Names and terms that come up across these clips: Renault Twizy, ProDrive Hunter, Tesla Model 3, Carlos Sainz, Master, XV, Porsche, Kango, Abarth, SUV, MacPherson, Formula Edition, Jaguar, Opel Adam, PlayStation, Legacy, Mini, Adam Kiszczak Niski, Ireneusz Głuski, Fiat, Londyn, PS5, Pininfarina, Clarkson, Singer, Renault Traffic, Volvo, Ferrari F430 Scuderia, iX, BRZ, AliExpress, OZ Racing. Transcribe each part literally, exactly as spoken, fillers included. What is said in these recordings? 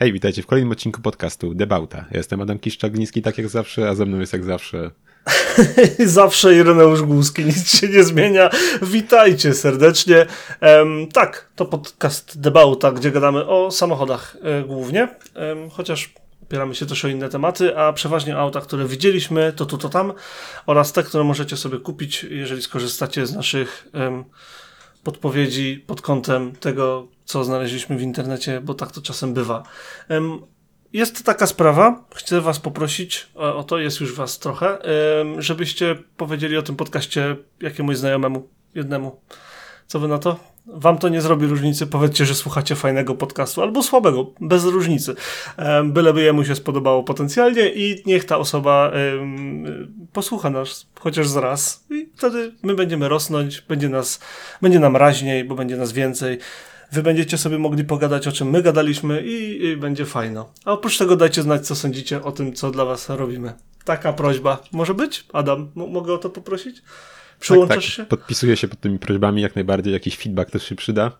Hej, witajcie w kolejnym odcinku podcastu Debałta. Ja jestem Adam Kiszczak Niski, tak jak zawsze, a ze mną jest jak zawsze... zawsze Ireneusz Głuski, nic się nie zmienia. Witajcie serdecznie. Um, tak, to podcast Debałta, gdzie gadamy o samochodach y, głównie, um, chociaż opieramy się też o inne tematy, a przeważnie o auta, które widzieliśmy, to tu, to tam, oraz te, które możecie sobie kupić, jeżeli skorzystacie z naszych... Um, podpowiedzi pod kątem tego, co znaleźliśmy w internecie, bo tak to czasem bywa. Jest taka sprawa, chcę was poprosić o to, jest już was trochę, żebyście powiedzieli o tym podcaście jakiemuś znajomemu, jednemu. Co wy na to? Wam to nie zrobi różnicy, powiedzcie, że słuchacie fajnego podcastu, albo słabego, bez różnicy. Byleby jemu się spodobało potencjalnie i niech ta osoba ym, posłucha nas chociaż z raz i wtedy my będziemy rosnąć, będzie nas, będzie nam raźniej, bo będzie nas więcej. Wy będziecie sobie mogli pogadać, o czym my gadaliśmy i, i będzie fajno. A oprócz tego dajcie znać, co sądzicie o tym, co dla was robimy. Taka prośba może być? Adam, m- mogę o to poprosić? Przyłączasz tak, tak. się? Podpisuję się pod tymi prośbami jak najbardziej. Jakiś feedback też się przyda,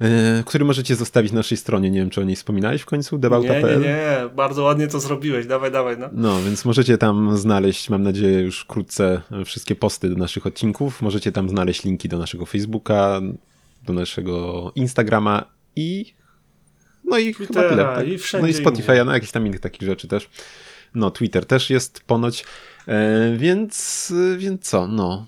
yy, który możecie zostawić na naszej stronie. Nie wiem, czy o niej wspominałeś w końcu? debałta kropka p l? Nie, nie, nie. Bardzo ładnie to zrobiłeś. Dawaj, dawaj. No. no, więc możecie tam znaleźć, mam nadzieję, już wkrótce wszystkie posty do naszych odcinków. Możecie tam znaleźć linki do naszego Facebooka, do naszego Instagrama i no i Twittera, chyba tyle. Tak? I wszędzie. No i Spotify'a, no jakichś tam innych takich rzeczy też. No, Twitter też jest ponoć, e, więc, więc co, no.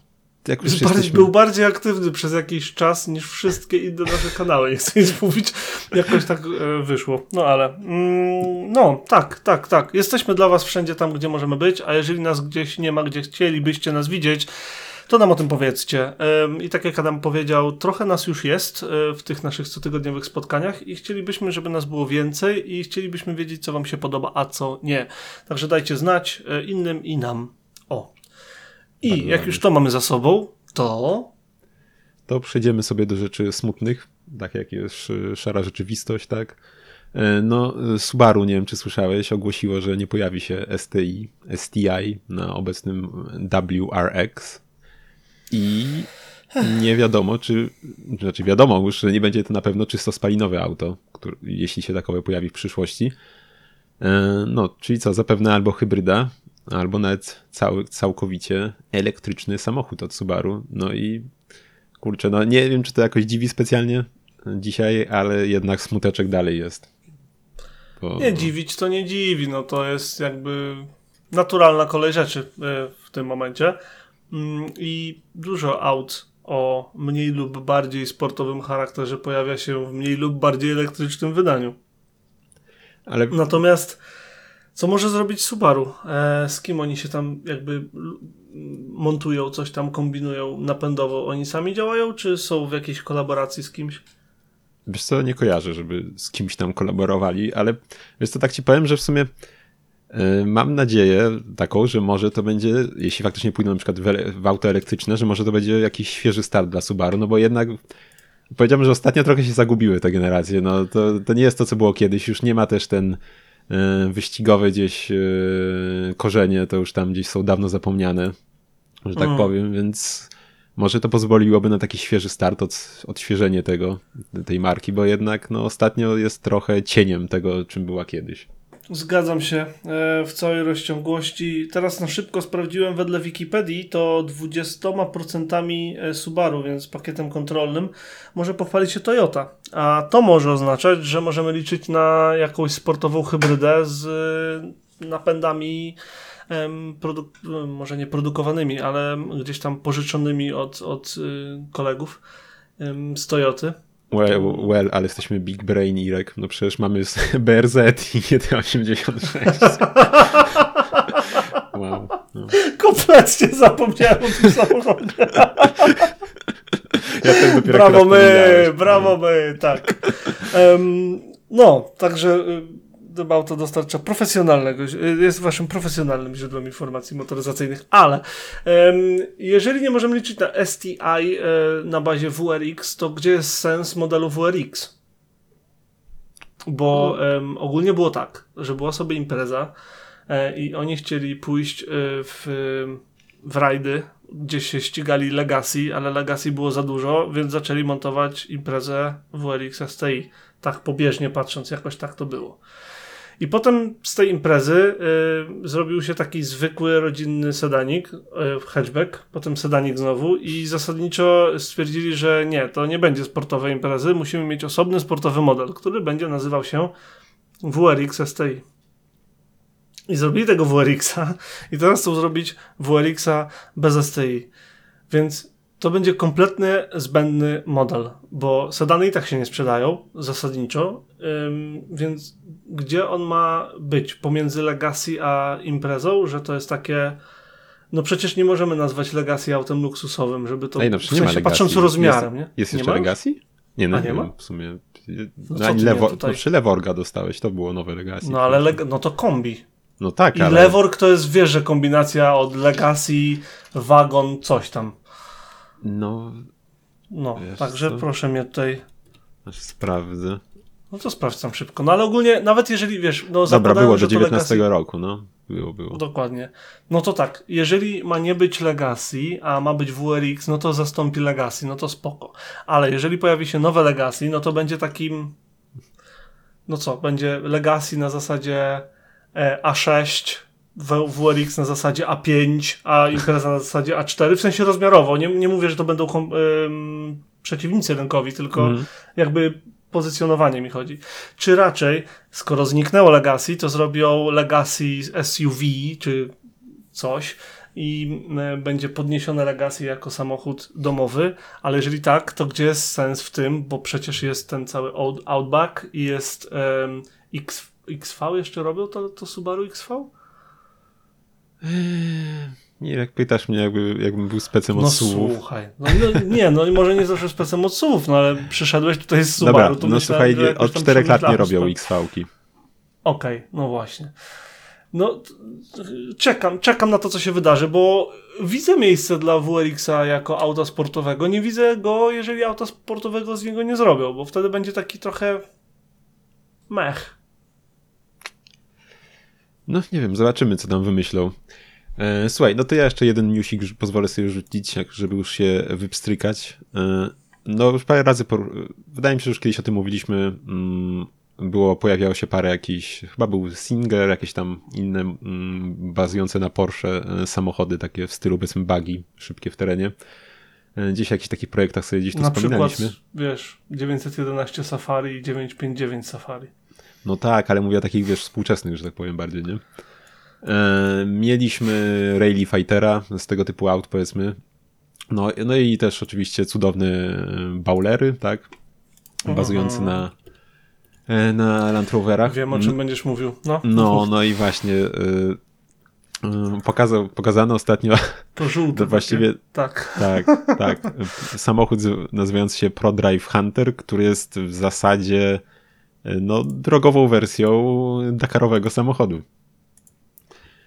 Jak już bardziej, jesteśmy... Był bardziej aktywny przez jakiś czas niż wszystkie inne nasze kanały, nie chcę nic mówić, jakoś tak e, wyszło, no ale, mm, no, tak, tak, tak, jesteśmy dla was wszędzie tam, gdzie możemy być, a jeżeli nas gdzieś nie ma, gdzie chcielibyście nas widzieć, to nam o tym powiedzcie. I tak jak Adam powiedział, trochę nas już jest w tych naszych cotygodniowych spotkaniach i chcielibyśmy, żeby nas było więcej i chcielibyśmy wiedzieć, co wam się podoba, a co nie. Także dajcie znać innym i nam. O. I tak, jak już to mamy za sobą, to... To przejdziemy sobie do rzeczy smutnych, tak jak jest szara rzeczywistość, tak? No, Subaru, nie wiem, czy słyszałeś, ogłosiło, że nie pojawi się S T I, S T I na obecnym W R X. I nie wiadomo, czy, znaczy wiadomo już, że nie będzie to na pewno czysto spalinowe auto, który, jeśli się takowe pojawi w przyszłości. No, czyli co, zapewne albo hybryda, albo nawet cały, całkowicie elektryczny samochód od Subaru. No i kurczę, no nie wiem, czy to jakoś dziwi specjalnie dzisiaj, ale jednak smuteczek dalej jest. Bo... Nie dziwić to nie dziwi, no to jest jakby naturalna kolej rzeczy w tym momencie. I dużo aut o mniej lub bardziej sportowym charakterze pojawia się w mniej lub bardziej elektrycznym wydaniu. Ale... Natomiast co może zrobić Subaru? E, z kim oni się tam jakby montują, coś tam kombinują napędowo? Oni sami działają, czy są w jakiejś kolaboracji z kimś? Wiesz co, nie kojarzę, żeby z kimś tam kolaborowali, ale wiesz co, tak ci powiem, że w sumie... Mam nadzieję taką, że może to będzie, jeśli faktycznie pójdą na przykład w, ele- w auto elektryczne, że może to będzie jakiś świeży start dla Subaru, no bo jednak powiedziałbym, że ostatnio trochę się zagubiły te generacje, no to, to nie jest to, co było kiedyś, już nie ma też ten y, wyścigowy gdzieś y, korzenie, to już tam gdzieś są dawno zapomniane, że tak mm. powiem, więc może to pozwoliłoby na taki świeży start, od, odświeżenie tego, tej marki, bo jednak no, ostatnio jest trochę cieniem tego, czym była kiedyś. Zgadzam się w całej rozciągłości. Teraz na szybko sprawdziłem wedle Wikipedii, to dwadzieścia procent Subaru, więc pakietem kontrolnym może pochwalić się Toyota. A to może oznaczać, że możemy liczyć na jakąś sportową hybrydę z napędami produ- może nie produkowanymi, ale gdzieś tam pożyczonymi od, od kolegów z Toyoty. Well, well, ale jesteśmy big brain, Irek. No przecież mamy B R Z i G T osiemdziesiąt sześć. Wow. No. Kompletnie zapomniałem o tym samochodzie. Ja też dopiero brawo my, brawo my, tak. Um, no, także Debałta dostarcza profesjonalnego, jest waszym profesjonalnym źródłem informacji motoryzacyjnych, ale um, jeżeli nie możemy liczyć na S T I e, na bazie W R X, to gdzie jest sens modelu W R X? Bo um, ogólnie było tak, że była sobie impreza e, i oni chcieli pójść e, w, w rajdy gdzieś się ścigali Legacy, ale Legacy było za dużo, więc zaczęli montować imprezę W R X S T I. Tak pobieżnie patrząc, jakoś tak to było. I potem z tej imprezy y, zrobił się taki zwykły, rodzinny sedanik, y, hatchback, potem sedanik znowu i zasadniczo stwierdzili, że nie, to nie będzie sportowej imprezy, musimy mieć osobny sportowy model, który będzie nazywał się W R X S T I. I zrobili tego W R X-a i teraz chcą zrobić W R X-a bez S T I. Więc to będzie kompletnie zbędny model, bo sedany i tak się nie sprzedają zasadniczo, ym, więc gdzie on ma być? Pomiędzy Legacy a imprezą, że to jest takie... No przecież nie możemy nazwać Legacy autem luksusowym, żeby to... Ej, no, w sensie, nie ma Legacy. Patrząc rozmiarem, jest, nie? Jest jeszcze nie Legacy? Nie, no, nie, nie ma. W sumie... No, ani Lewo... no, przy Levorga dostałeś, to było nowe Legacy. No ale leg... no to kombi. No tak, I ale... Levorg to jest, wiesz, że kombinacja od Legacy, wagon, coś tam. No, no wiesz, także to... proszę mnie tutaj... Sprawdzę. No to sprawdzam szybko. No ale ogólnie, nawet jeżeli, wiesz... No, dobra, było do dziewiętnastego Legacy... roku, no. Było, było. Dokładnie. No to tak, jeżeli ma nie być Legacy, a ma być W R X, no to zastąpi Legacy, no to spoko. Ale jeżeli pojawi się nowe Legacy, no to będzie takim... No co, będzie Legacy na zasadzie... A sześć, W R X na zasadzie A pięć, a impreza na zasadzie A cztery, w sensie rozmiarowo. Nie, nie mówię, że to będą kom, ym, przeciwnicy rynkowi, tylko mm. jakby pozycjonowanie mi chodzi. Czy raczej, skoro zniknęło Legacy, to zrobią Legacy S U V, czy coś i y, będzie podniesione Legacy jako samochód domowy, ale jeżeli tak, to gdzie jest sens w tym, bo przecież jest ten cały out, Outback i jest ym, X V. X V jeszcze robią to, to Subaru X V? Nie, jak pytasz mnie, jakby, jakbym był specem od S U V-ów. No słuchaj, no, no, nie, no może nie zawsze specem od S U V-ów, no ale przyszedłeś tutaj z Subaru. Dobra, to no myślałem, słuchaj, nie, od czterech lat nie robią X V-ki. Okej, okay, no właśnie. No czekam, czekam na to, co się wydarzy, bo widzę miejsce dla W R X-a jako auta sportowego, nie widzę go, jeżeli auta sportowego z niego nie zrobią, bo wtedy będzie taki trochę mech. No nie wiem, zobaczymy, co tam wymyślą. E, słuchaj, no to ja jeszcze jeden newsik pozwolę sobie rzucić, żeby już się wypstrykać. E, no już parę razy, por... wydaje mi się, że już kiedyś o tym mówiliśmy, mm, było, pojawiało się parę jakichś, chyba był Singer, jakieś tam inne mm, bazujące na Porsche e, samochody takie w stylu, powiedzmy, buggy, szybkie w terenie. E, gdzieś w jakichś takich projektach sobie gdzieś to na wspominaliśmy. Na przykład, wiesz, dziewięćset jedenaście Safari i dziewięćset pięćdziesiąt dziewięć Safari. No tak, ale mówię o takich, wiesz, współczesnych, że tak powiem, bardziej, nie? E, mieliśmy Rally Fightera z tego typu aut, powiedzmy. No, no i też oczywiście cudowne baulery, tak? Bazujące mhm. na, e, na Land Roverach. Wiem, o czym będziesz mówił. No, no, no i właśnie e, e, pokazał, pokazano ostatnio... To żółte. Właściwie tak. Tak, tak. Samochód nazywający się ProDrive Hunter, który jest w zasadzie... no drogową wersją dakarowego samochodu.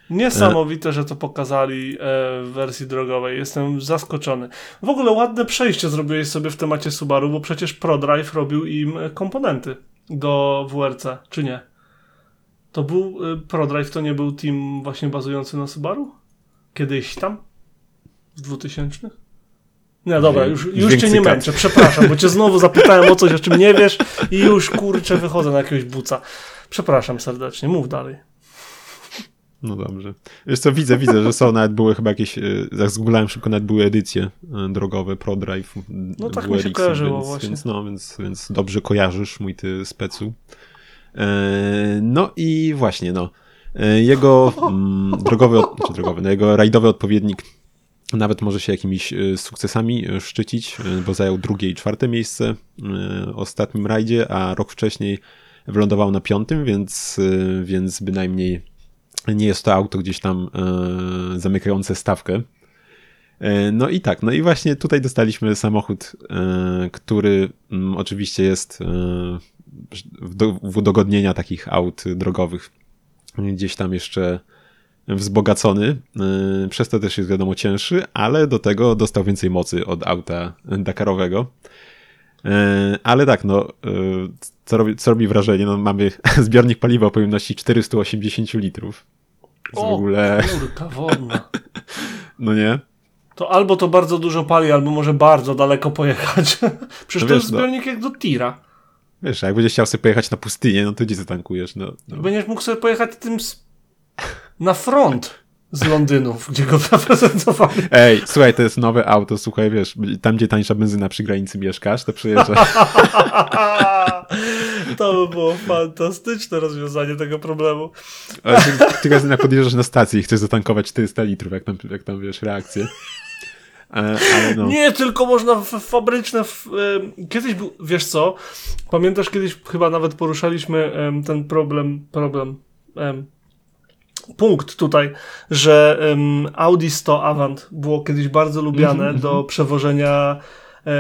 Niesamowite, e... że to pokazali w wersji drogowej. Jestem zaskoczony. W ogóle ładne przejście zrobiłeś sobie w temacie Subaru, bo przecież ProDrive robił im komponenty do W R C, czy nie? To był ProDrive, to nie był team właśnie bazujący na Subaru? Kiedyś tam? W dwutysięcznych? No dobra, już, już cię nie męczę, przepraszam, bo cię znowu zapytałem o coś, o czym nie wiesz i już, kurczę, wychodzę na jakiegoś buca. Przepraszam serdecznie, mów dalej. No dobrze. Wiesz co, widzę, widzę, że są, nawet były chyba jakieś, jak zgooglałem szybko, nawet były edycje drogowe, ProDrive. No tak mi się kojarzyło więc, właśnie. Więc, no, więc, więc dobrze kojarzysz, mój ty specu. Eee, no i właśnie, no. Jego mm, drogowy, czy drogowy, no, jego rajdowy odpowiednik nawet może się jakimiś sukcesami szczycić, bo zajął drugie i czwarte miejsce w ostatnim rajdzie, a rok wcześniej wylądował na piątym, więc, więc bynajmniej nie jest to auto gdzieś tam zamykające stawkę. No i tak, no i właśnie tutaj dostaliśmy samochód, który oczywiście jest w udogodnienia takich aut drogowych. Gdzieś tam jeszcze wzbogacony, przez to też jest wiadomo cięższy, ale do tego dostał więcej mocy od auta dakarowego. Ale tak, no, co robi, co robi wrażenie, no mamy zbiornik paliwa o pojemności czterysta osiemdziesiąt litrów. O, w ogóle... kurka wodna. No nie? to albo to bardzo dużo pali, albo może bardzo daleko pojechać. Przecież no to jest zbiornik no. jak do tira. Wiesz, jak będziesz chciał sobie pojechać na pustynię, no to gdzie zatankujesz? No, no. Będziesz mógł sobie pojechać tym z... na front z Londynów, gdzie go zaprezentowali. Ej, słuchaj, to jest nowe auto, słuchaj, wiesz, tam gdzie tańsza benzyna przy granicy mieszkasz, to przyjeżdżasz. To by było fantastyczne rozwiązanie tego problemu. Ale ty, ty razy na podjeżdżasz na stację i chcesz zatankować czterysta litrów, jak tam, jak tam wiesz, reakcję. Ale, ale no. Nie, tylko można w fabryczne... W, y, kiedyś był, wiesz co, pamiętasz, kiedyś chyba nawet poruszaliśmy y, ten problem, problem, y, punkt tutaj, że y, Audi sto Avant było kiedyś bardzo lubiane mm-hmm, do mm-hmm. przewożenia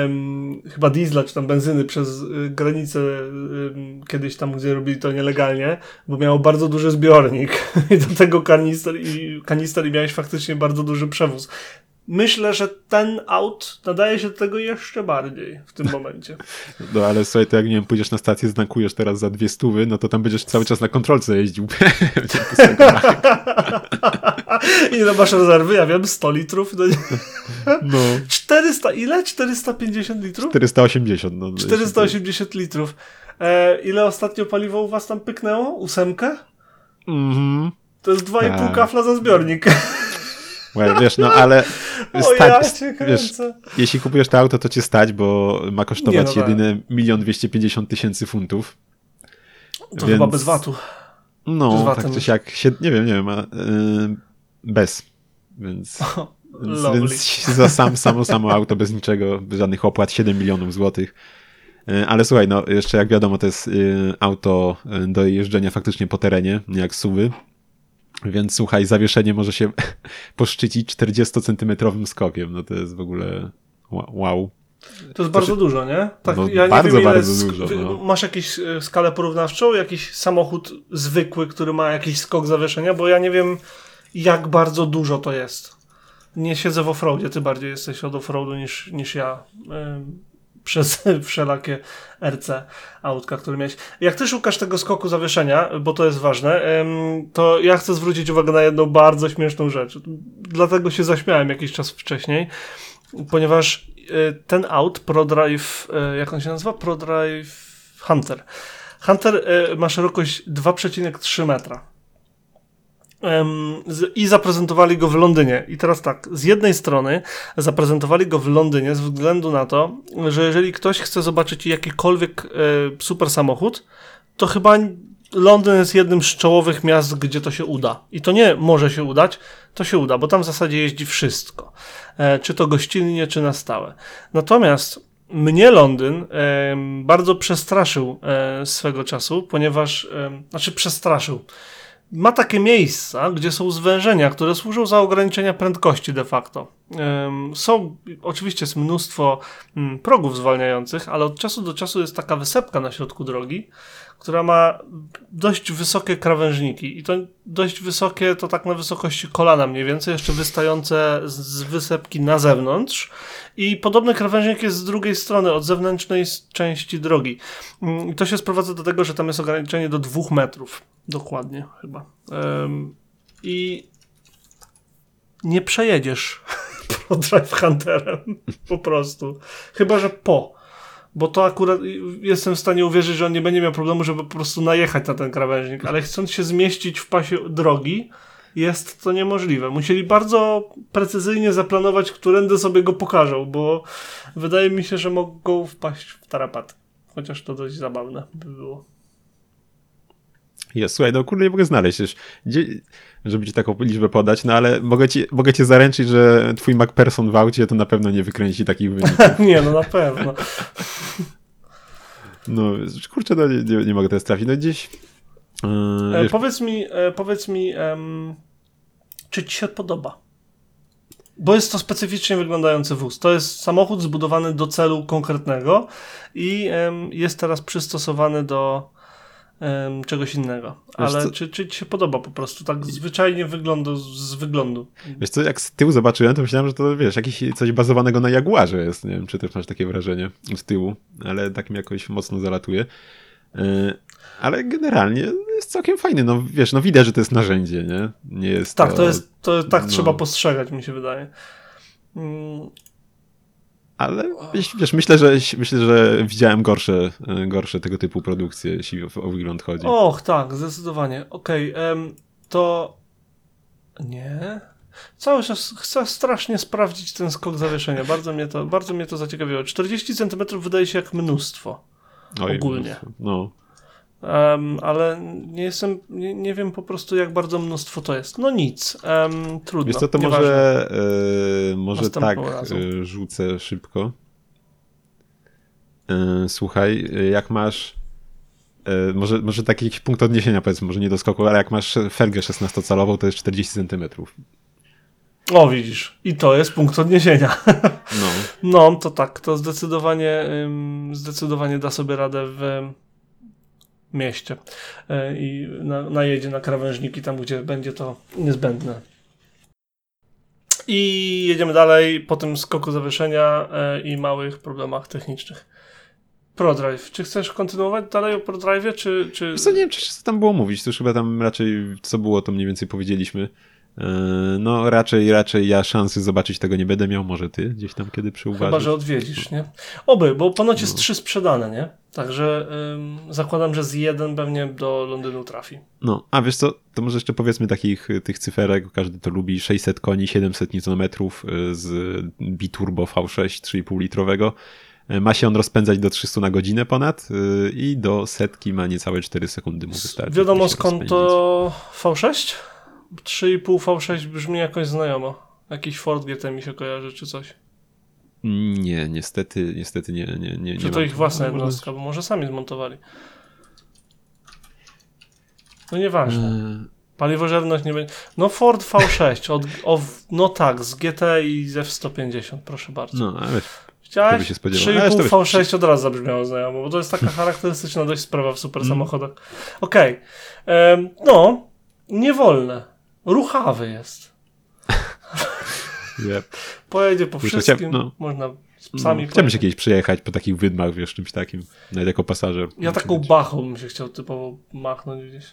Um, chyba diesla, czy tam benzyny przez y, granicę y, kiedyś tam, gdzie robili to nielegalnie, bo miało bardzo duży zbiornik i do tego kanister i, kanister i miałeś faktycznie bardzo duży przewóz. Myślę, że ten aut nadaje się do tego jeszcze bardziej w tym momencie. No ale słuchaj, to jak nie wiem, pójdziesz na stację, znankujesz teraz za dwie stówy, no to tam będziesz cały czas na kontrolce jeździł. I no masz rezerwy, ja wiem, sto litrów. No, no. czterysta, ile? czterysta pięćdziesiąt litrów? czterysta osiemdziesiąt. No, czterysta osiemdziesiąt litrów. E, ile ostatnio paliwo u was tam pyknęło? Ósemkę? Mhm. To jest dwa i pół kafla za zbiornik. Wiesz, no ale stać, ja wiesz, jeśli kupujesz to auto, to cię stać, bo ma kosztować no jedyne milion dwieście pięćdziesiąt tysięcy funtów. To więc... chyba bez vatu. No, bez tak czy siak, się, nie wiem, nie wiem, a, yy, bez. Więc, oh, więc, więc za sam, samo, samo auto, bez niczego, bez żadnych opłat, siedem milionów złotych. Yy, ale słuchaj, no jeszcze jak wiadomo, to jest yy, auto yy, do jeżdżenia faktycznie po terenie, nie jak suwy. Więc słuchaj, zawieszenie może się poszczycić czterdziestocentymetrowym skokiem. No to jest w ogóle wow. To jest bardzo to się... dużo, nie? Tak, no, ja bardzo, nie wiem, bardzo sk... dużo. No. Masz jakąś skalę porównawczą? Jakiś samochód zwykły, który ma jakiś skok zawieszenia? Bo ja nie wiem, jak bardzo dużo to jest. Nie siedzę w offroadzie, ty bardziej jesteś od offroadu niż, niż ja. Ym... przez wszelakie R C autka, które miałeś. Jak ty szukasz tego skoku zawieszenia, bo to jest ważne, to ja chcę zwrócić uwagę na jedną bardzo śmieszną rzecz. Dlatego się zaśmiałem jakiś czas wcześniej, ponieważ ten aut, ProDrive, jak on się nazywa? ProDrive Hunter. Hunter ma szerokość dwa przecinek trzy metra. I zaprezentowali go w Londynie. I teraz tak, z jednej strony zaprezentowali go w Londynie ze względu na to, że jeżeli ktoś chce zobaczyć jakikolwiek e, super samochód, to chyba Londyn jest jednym z czołowych miast, gdzie to się uda. I to nie może się udać, to się uda, bo tam w zasadzie jeździ wszystko. E, czy to gościnnie, czy na stałe. Natomiast mnie Londyn e, bardzo przestraszył e, swego czasu, ponieważ, e, znaczy przestraszył. Ma takie miejsca, gdzie są zwężenia, które służą za ograniczenia prędkości de facto. Są, oczywiście jest mnóstwo progów zwalniających, ale od czasu do czasu jest taka wysepka na środku drogi, która ma dość wysokie krawężniki i to dość wysokie, to tak na wysokości kolana mniej więcej, jeszcze wystające z wysepki na zewnątrz i podobny krawężnik jest z drugiej strony, od zewnętrznej części drogi. I to się sprowadza do tego, że tam jest ograniczenie do dwóch metrów, dokładnie chyba. Ym, I nie przejedziesz ProDrive Hunterem, po prostu. Chyba, że po. Bo to akurat jestem w stanie uwierzyć, że on nie będzie miał problemu, żeby po prostu najechać na ten krawężnik, ale chcąc się zmieścić w pasie drogi, jest to niemożliwe. Musieli bardzo precyzyjnie zaplanować, którędy sobie go pokażą, bo wydaje mi się, że mogą wpaść w tarapaty. Chociaż to dość zabawne by było. Jest, słuchaj, no kurde, nie mogę znaleźć już, żeby ci taką liczbę podać, no ale mogę, ci, mogę cię zaręczyć, że twój MacPherson w aucie to na pewno nie wykręci takich wyników. Nie, no na pewno. No, kurczę, no, nie, nie, nie mogę teraz trafić, no gdzieś... Yy, e, powiedz mi, e, powiedz mi em, czy ci się podoba? Bo jest to specyficznie wyglądający wóz. To jest samochód zbudowany do celu konkretnego i em, jest teraz przystosowany do... czegoś innego. Ale czy, czy ci się podoba po prostu? Tak zwyczajnie wyglądu, z wyglądu. Wiesz co, jak z tyłu zobaczyłem, to myślałem, że to wiesz, jakieś coś bazowanego na Jaguarze jest. Nie wiem, czy też masz takie wrażenie z tyłu, ale tak mi jakoś mocno zalatuje. Ale generalnie jest całkiem fajny. No wiesz, no widać, że to jest narzędzie, nie? Nie jest tak, to, to jest, to tak no... trzeba postrzegać, mi się wydaje. Ale wiesz, myślę, że myślę, że widziałem gorsze, gorsze tego typu produkcje, jeśli o wygląd chodzi. Och, tak, zdecydowanie. Okej, okay, to... Nie... Cały czas chcę strasznie sprawdzić ten skok zawieszenia. Bardzo mnie to, bardzo mnie to zaciekawiło. czterdzieści centymetrów wydaje się jak mnóstwo. Oj, ogólnie. Mnóstwo. No. Um, ale nie jestem, nie, nie wiem po prostu jak bardzo mnóstwo to jest. No nic, um, trudno. Wiesz co, to nieważne. Może, yy, może tak yy, rzucę szybko. Yy, słuchaj, jak masz yy, może, może taki jakiś punkt odniesienia powiedzmy, może nie do skoku, ale jak masz felgę szesnastocalową to jest czterdzieści centymetrów. O, widzisz. I to jest punkt odniesienia. No, no to tak, to zdecydowanie, zdecydowanie da sobie radę w mieście i najedzie na krawężniki tam, gdzie będzie to niezbędne. I jedziemy dalej po tym skoku zawieszenia i małych problemach technicznych. ProDrive. Czy chcesz kontynuować dalej o ProDrive'ie, czy... czy... Co, nie wiem, czy co tam było mówić. To już chyba tam raczej co było, to mniej więcej powiedzieliśmy. No raczej, raczej ja szansy zobaczyć tego nie będę miał, może ty gdzieś tam kiedy przyuważysz. Chyba, że odwiedzisz, nie? Oby, bo ponoć jest no. trzy sprzedane, nie? Także ym, zakładam, że z jeden pewnie do Londynu trafi. No, a wiesz co, to może jeszcze powiedzmy takich tych cyferek, każdy to lubi, sześćset koni, siedemset niutonometrów z biturbo V sześć trzy i pół litrowego. Ma się on rozpędzać do trzysta na godzinę ponad yy, i do setki ma niecałe cztery sekundy mu wystarczy. Wiadomo skąd to V sześć? trzy i pół V sześć brzmi jakoś znajomo. Jakiś Ford G T mi się kojarzy, czy coś. Nie, niestety, niestety nie. nie, nie czy nie to ich własna jednostka, bo może sami zmontowali. No nieważne. Paliwożerność nie będzie... No Ford V sześć, od, o, no tak, z G T i z F sto pięćdziesiąt, proszę bardzo. No, ale... Chciałeś? trzy i pół V sześć od razu zabrzmiało znajomo, bo to jest taka charakterystyczna dość sprawa w super samochodach. Okej, okay. No... Niewolne. Ruchawy jest. Yep. Pojedzie po wszystkim. Chciałem, no, można z psami no, chciałbym się kiedyś przejechać po takich wydmach, wiesz, czymś takim. Nawet jako pasażer. Ja taką bachą bym się chciał typowo machnąć gdzieś.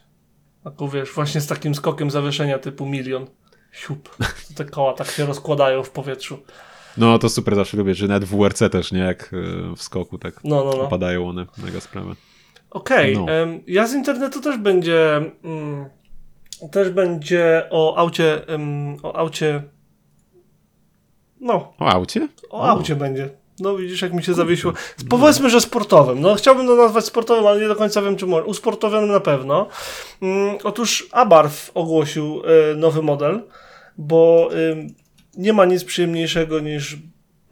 Taką, wiesz, właśnie z takim skokiem zawieszenia typu milion. Siup. Te koła tak się rozkładają w powietrzu. No to super, zawsze lubię, że nawet w W R C też, nie? Jak w skoku tak no, no, no. opadają one. Mega sprawa. Okej. Okay. No. Ja z internetu też będzie... Mm, Też będzie o aucie, um, o aucie, no. O aucie? O, o aucie będzie. No widzisz, jak mi się zawiesiło. Powiedzmy, że sportowym. No chciałbym to nazwać sportowym, ale nie do końca wiem, czy może. Usportowionym na pewno. Um, otóż Abarth ogłosił y, nowy model, bo y, nie ma nic przyjemniejszego niż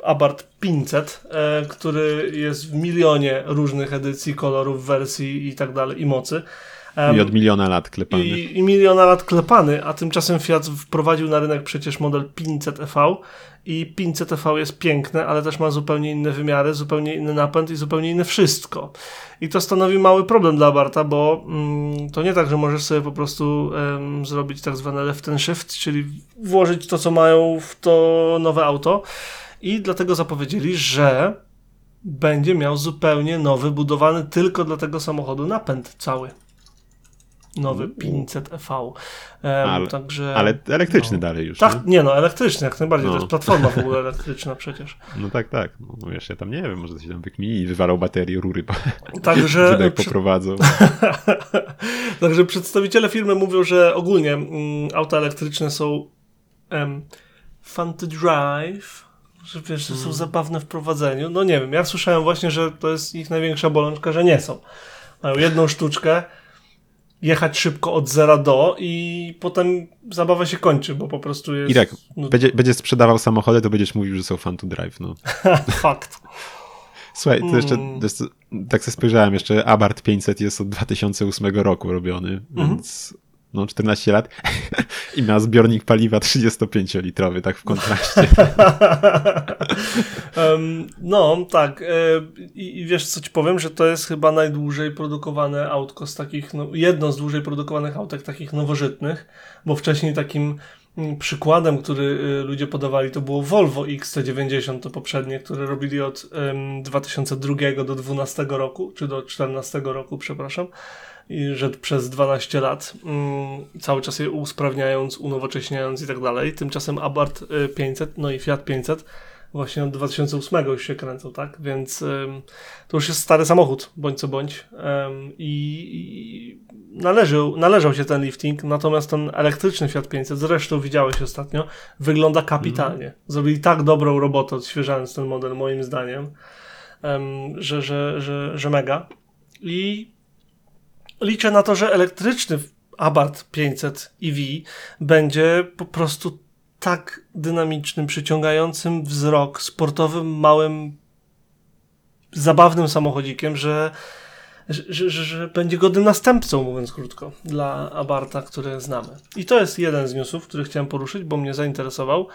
Abarth pięćset, y, który jest w milionie różnych edycji, kolorów, wersji i tak dalej, i mocy. Um, I od miliona lat klepany. I, I miliona lat klepany, a tymczasem Fiat wprowadził na rynek przecież model pięćset E V i pięćset E V jest piękne, ale też ma zupełnie inne wymiary, zupełnie inny napęd i zupełnie inne wszystko. I to stanowi mały problem dla Abartha, bo mm, to nie tak, że możesz sobie po prostu um, zrobić tak zwany left and shift, czyli włożyć to, co mają w to nowe auto. I dlatego zapowiedzieli, że będzie miał zupełnie nowy, budowany tylko dla tego samochodu napęd cały. Nowy pięćset E V. Um, ale, także, ale elektryczny no. dalej już. Tak, nie? nie no, elektryczny jak najbardziej. No. To jest platforma w ogóle elektryczna przecież. No tak, tak. No, wiesz, ja tam nie wiem, może się tam wykmini i wywalał baterię, rury także, tak przy... poprowadzą. Także przedstawiciele firmy mówią, że ogólnie m, auta elektryczne są m, fun to drive, że wiesz, że są hmm. zabawne w prowadzeniu. No nie wiem, ja słyszałem właśnie, że to jest ich największa bolączka, że nie są. Mają jedną sztuczkę, jechać szybko od zera do i potem zabawa się kończy, bo po prostu jest... I tak, no... będzie, będziesz sprzedawał samochody, to będziesz mówił, że są fun to drive, no. Fakt. Słuchaj, to jeszcze, mm. to jest, tak sobie spojrzałem, jeszcze Abarth pięćset jest od dwa tysiące ósmego roku robiony, mm-hmm. więc no czternaście lat i ma zbiornik paliwa trzydziestopięciolitrowy, tak w kontraście. um, no, tak. I, I wiesz, co ci powiem, że to jest chyba najdłużej produkowane autko z takich, no, jedno z dłużej produkowanych autek takich nowożytnych, bo wcześniej takim przykładem, który ludzie podawali, to było Volvo X C dziewięćdziesiąt, to poprzednie, które robili od dwa tysiące drugiego do dwunastego roku, czy do czternastego roku, przepraszam, i że przez dwanaście lat, cały czas je usprawniając, unowocześniając i tak dalej. Tymczasem Abarth pięćset, no i Fiat pięćset właśnie od dwa tysiące ósmego już się kręcą, tak? Więc ym, to już jest stary samochód, bądź co bądź. Ym, I i należał, należał się ten lifting, natomiast ten elektryczny Fiat pięćset, zresztą widziałeś ostatnio, wygląda kapitalnie. Mm. Zrobili tak dobrą robotę, odświeżając ten model, moim zdaniem, ym, że, że, że, że mega. I liczę na to, że elektryczny Abarth pięćset E V będzie po prostu tak dynamicznym, przyciągającym wzrok, sportowym, małym, zabawnym samochodzikiem, że, że, że, że będzie godnym następcą, mówiąc krótko, dla Abartha, które znamy. I to jest jeden z newsów, który chciałem poruszyć, bo mnie zainteresował.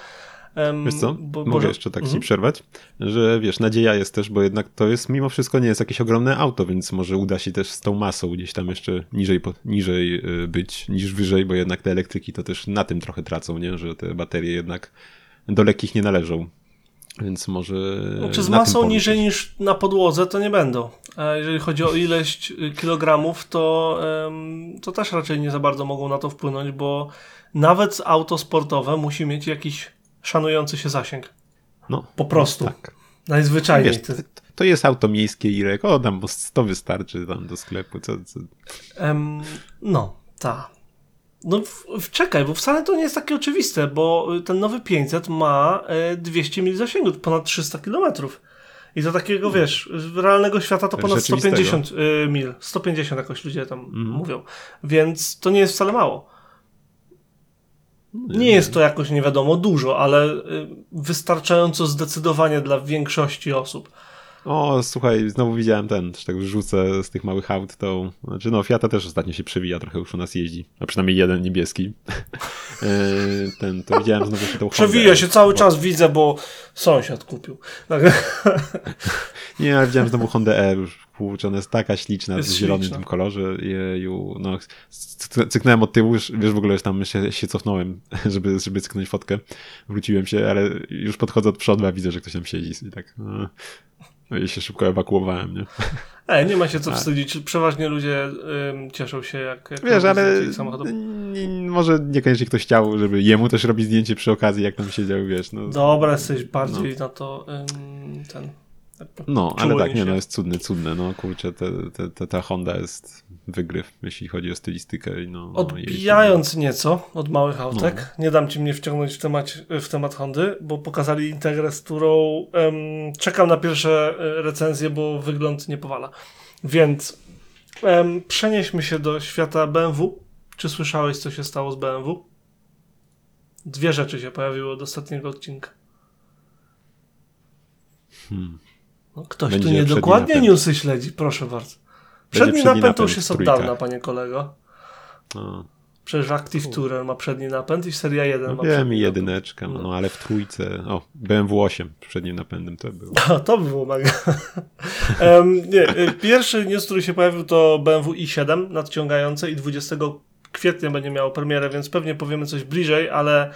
Wiesz co, bo, mogę bo... jeszcze tak mhm. ci przerwać, że wiesz, nadzieja jest też, bo jednak to jest, mimo wszystko nie jest jakieś ogromne auto, więc może uda się też z tą masą gdzieś tam jeszcze niżej, niżej być niż wyżej, bo jednak te elektryki to też na tym trochę tracą, nie, że te baterie jednak do lekkich nie należą, więc może... No, czy z masą niżej niż na podłodze to nie będą. A jeżeli chodzi o ilość kilogramów, to, to też raczej nie za bardzo mogą na to wpłynąć, bo nawet auto sportowe musi mieć jakiś szanujący się zasięg. No, po prostu. Tak. Najzwyczajniej. Wiesz, to, to jest auto miejskie, Irek. O, tam, bo to wystarczy tam do sklepu. Co, co? Um, no, tak. No, w, w, czekaj, bo wcale to nie jest takie oczywiste, bo ten nowy pięćset ma y, dwieście mil zasięgu, ponad trzysta kilometrów. I do takiego, hmm. wiesz, realnego świata to ponad sto pięćdziesiąt mil. sto pięćdziesiąt jakoś ludzie tam hmm. mówią. Więc to nie jest wcale mało. Nie jest to jakoś nie wiadomo dużo, ale wystarczająco zdecydowanie dla większości osób. O, słuchaj, znowu widziałem ten, też tak rzucę z tych małych aut, to znaczy no Fiata też ostatnio się przewija, trochę już u nas jeździ, a przynajmniej jeden niebieski. ten, to widziałem znowu się tą Przewija się, cały bo... czas widzę, bo sąsiad kupił. nie, ale widziałem znowu Hondę E, kurczę, ona jest taka śliczna, jest w zielonym śliczna. Tym kolorze. Jeju, no, cyknąłem od tyłu, już, wiesz, w ogóle już tam się, się cofnąłem, żeby, żeby cyknąć fotkę. Wróciłem się, ale już podchodzę od przodu, a widzę, że ktoś tam siedzi i tak... No. No i się szybko ewakuowałem, nie? E, nie ma się co wstydzić. Przeważnie ludzie ym, cieszą się, jak... jak wiesz, ale n- może niekoniecznie ktoś chciał, żeby jemu też robić zdjęcie przy okazji, jak tam siedział, wiesz. No. Dobra, jesteś bardziej no. na to ym, ten... No, ale tak, nie, się. No jest cudne, cudne. No kurczę, te, te, te, ta Honda jest wygryw, jeśli chodzi o stylistykę. I no, odbijając jej... nieco od małych autek, no. nie dam ci mnie wciągnąć w temat, w temat Hondy, bo pokazali Integrę, z którą em, czekam na pierwsze recenzje, bo wygląd nie powala. Więc em, przenieśmy się do świata B M W. Czy słyszałeś, co się stało z B M W? Dwie rzeczy się pojawiły od ostatniego odcinka. Hmm. No, ktoś będzie tu niedokładnie newsy śledzi, proszę bardzo. Przedni, przedni napęd, napęd to już jest od dawna, panie kolego. No. Przecież Active Tourer ma przedni napęd i seria jeden no ma przedni napęd. Jedyneczka, no, no ale w trójce, o, B M W osiem przednim napędem to było. No, to było mega. um, nie, pierwszy news, który się pojawił, to B M W i siedem nadciągające i dwudziestego kwietnia będzie miało premierę, więc pewnie powiemy coś bliżej, ale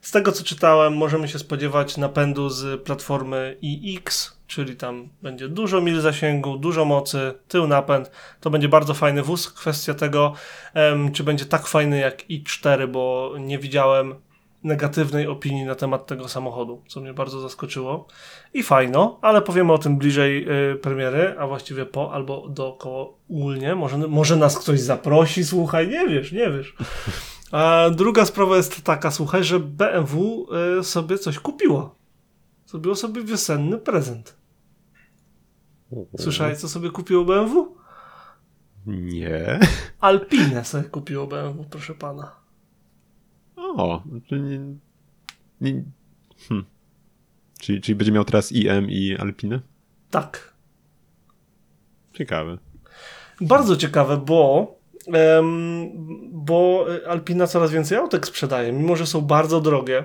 z tego, co czytałem, możemy się spodziewać napędu z platformy iX, czyli tam będzie dużo mil zasięgu, dużo mocy, tył napęd. To będzie bardzo fajny wóz. Kwestia tego, um, czy będzie tak fajny jak i cztery, bo nie widziałem negatywnej opinii na temat tego samochodu, co mnie bardzo zaskoczyło. I fajno, ale powiemy o tym bliżej y, premiery, a właściwie po albo dookołólnie. Może, może nas ktoś zaprosi, słuchaj, nie wiesz, nie wiesz. A druga sprawa jest taka, słuchaj, że B M W y, sobie coś kupiło. Zrobiło sobie wiosenny prezent. Słyszałeś, co sobie kupiło B M W? Nie. Alpinę sobie kupiło B M W, proszę pana. O, czyli... Nie, nie, hm. czyli, czyli będzie miał teraz I M i Alpinę? Tak. Ciekawe. Bardzo ciekawe, bo... Um, bo Alpina coraz więcej autek sprzedaje, mimo że są bardzo drogie,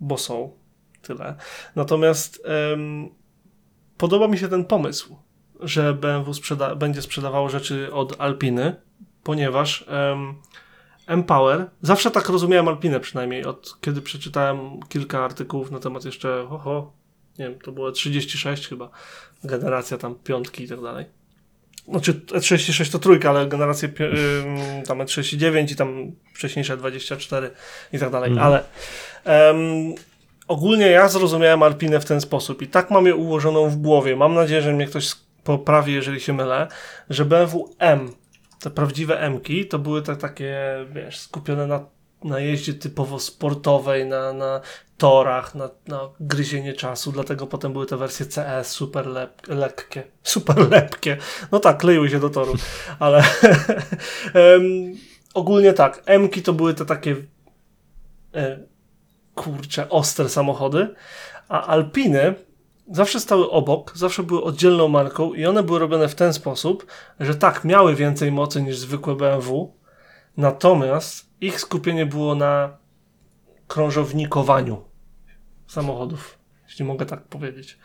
bo są tyle. Natomiast um, podoba mi się ten pomysł, że B M W sprzeda- będzie sprzedawało rzeczy od Alpiny, ponieważ um, M-Power. Zawsze tak rozumiałem Alpinę przynajmniej, od kiedy przeczytałem kilka artykułów na temat jeszcze, oho, nie wiem, to było E trzydzieści sześć chyba, generacja tam piątki i tak dalej. Znaczy E trzydzieści sześć to trójka, ale generacje y, tam E trzydzieści dziewięć i tam wcześniejsze dwadzieścia cztery i tak dalej, ale um, ogólnie ja zrozumiałem Alpinę w ten sposób i tak mam je ułożoną w głowie. Mam nadzieję, że mnie ktoś poprawi, jeżeli się mylę, że B M W M, te prawdziwe M-ki, to były te takie, wiesz, skupione na, na jeździe typowo sportowej, na, na torach, na, na gryzienie czasu, dlatego potem były te wersje C S super lep, lekkie, super lepkie, no tak, kleiły się do toru, ale um, ogólnie tak, M-ki to były te takie e, kurcze, ostre samochody, a Alpiny zawsze stały obok, zawsze były oddzielną marką i one były robione w ten sposób, że tak, miały więcej mocy niż zwykłe B M W, natomiast ich skupienie było na krążownikowaniu samochodów, jeśli mogę tak powiedzieć,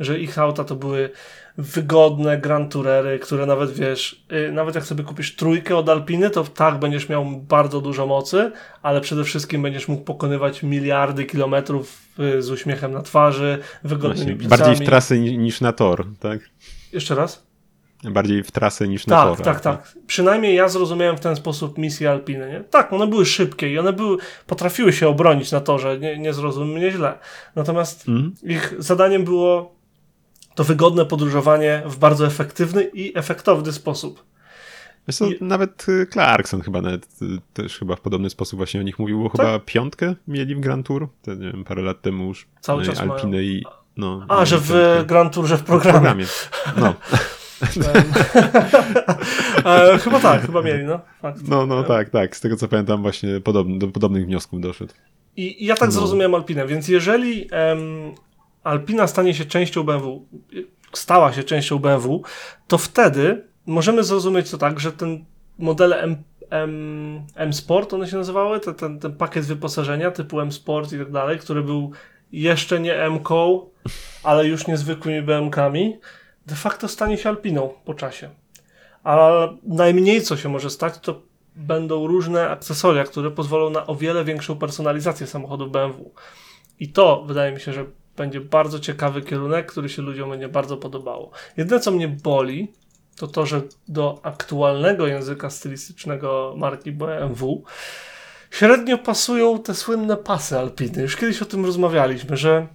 że ich auta to były wygodne Grand Tourery, które nawet wiesz, yy, nawet jak sobie kupisz trójkę od Alpiny, to tak, będziesz miał bardzo dużo mocy, ale przede wszystkim będziesz mógł pokonywać miliardy kilometrów yy, z uśmiechem na twarzy, wygodnymi plecami. Bardziej w trasy niż na tor, tak? Jeszcze raz? Bardziej w trasy niż na tor. Tak, tak, tak, tak. Przynajmniej ja zrozumiałem w ten sposób misję Alpiny, nie? Tak, one były szybkie i one były, potrafiły się obronić na torze, nie, nie zrozum mnie źle. Natomiast mhm. ich zadaniem było to wygodne podróżowanie w bardzo efektywny i efektowny sposób. Zresztą I... nawet Clarkson chyba nawet, też chyba w podobny sposób właśnie o nich mówił, bo tak? chyba piątkę mieli w Grand Tour, to nie wiem, parę lat temu już. Cały no, czas Alpiny i, no, A, no, że w piątkę. Grand Tour, że w programie. W programie. No. e, chyba tak, chyba mieli, no. Fakt. No, no tak, tak. Z tego co pamiętam właśnie podobny, do podobnych wniosków doszedł. I, i ja tak no. zrozumiałem Alpinę, więc jeżeli... Em, Alpina stanie się częścią B M W, stała się częścią B M W, to wtedy możemy zrozumieć to tak, że ten modele M, M, M Sport, one się nazywały, ten, ten, ten pakiet wyposażenia typu M Sport i tak dalej, który był jeszcze nie M-ką, ale już niezwykłymi B M K-ami, de facto stanie się Alpiną po czasie. A najmniej co się może stać, to będą różne akcesoria, które pozwolą na o wiele większą personalizację samochodów B M W. I to wydaje mi się, że będzie bardzo ciekawy kierunek, który się ludziom będzie bardzo podobało. Jedyne, co mnie boli, to to, że do aktualnego języka stylistycznego marki B M W średnio pasują te słynne pasy Alpiny. Już kiedyś o tym rozmawialiśmy, że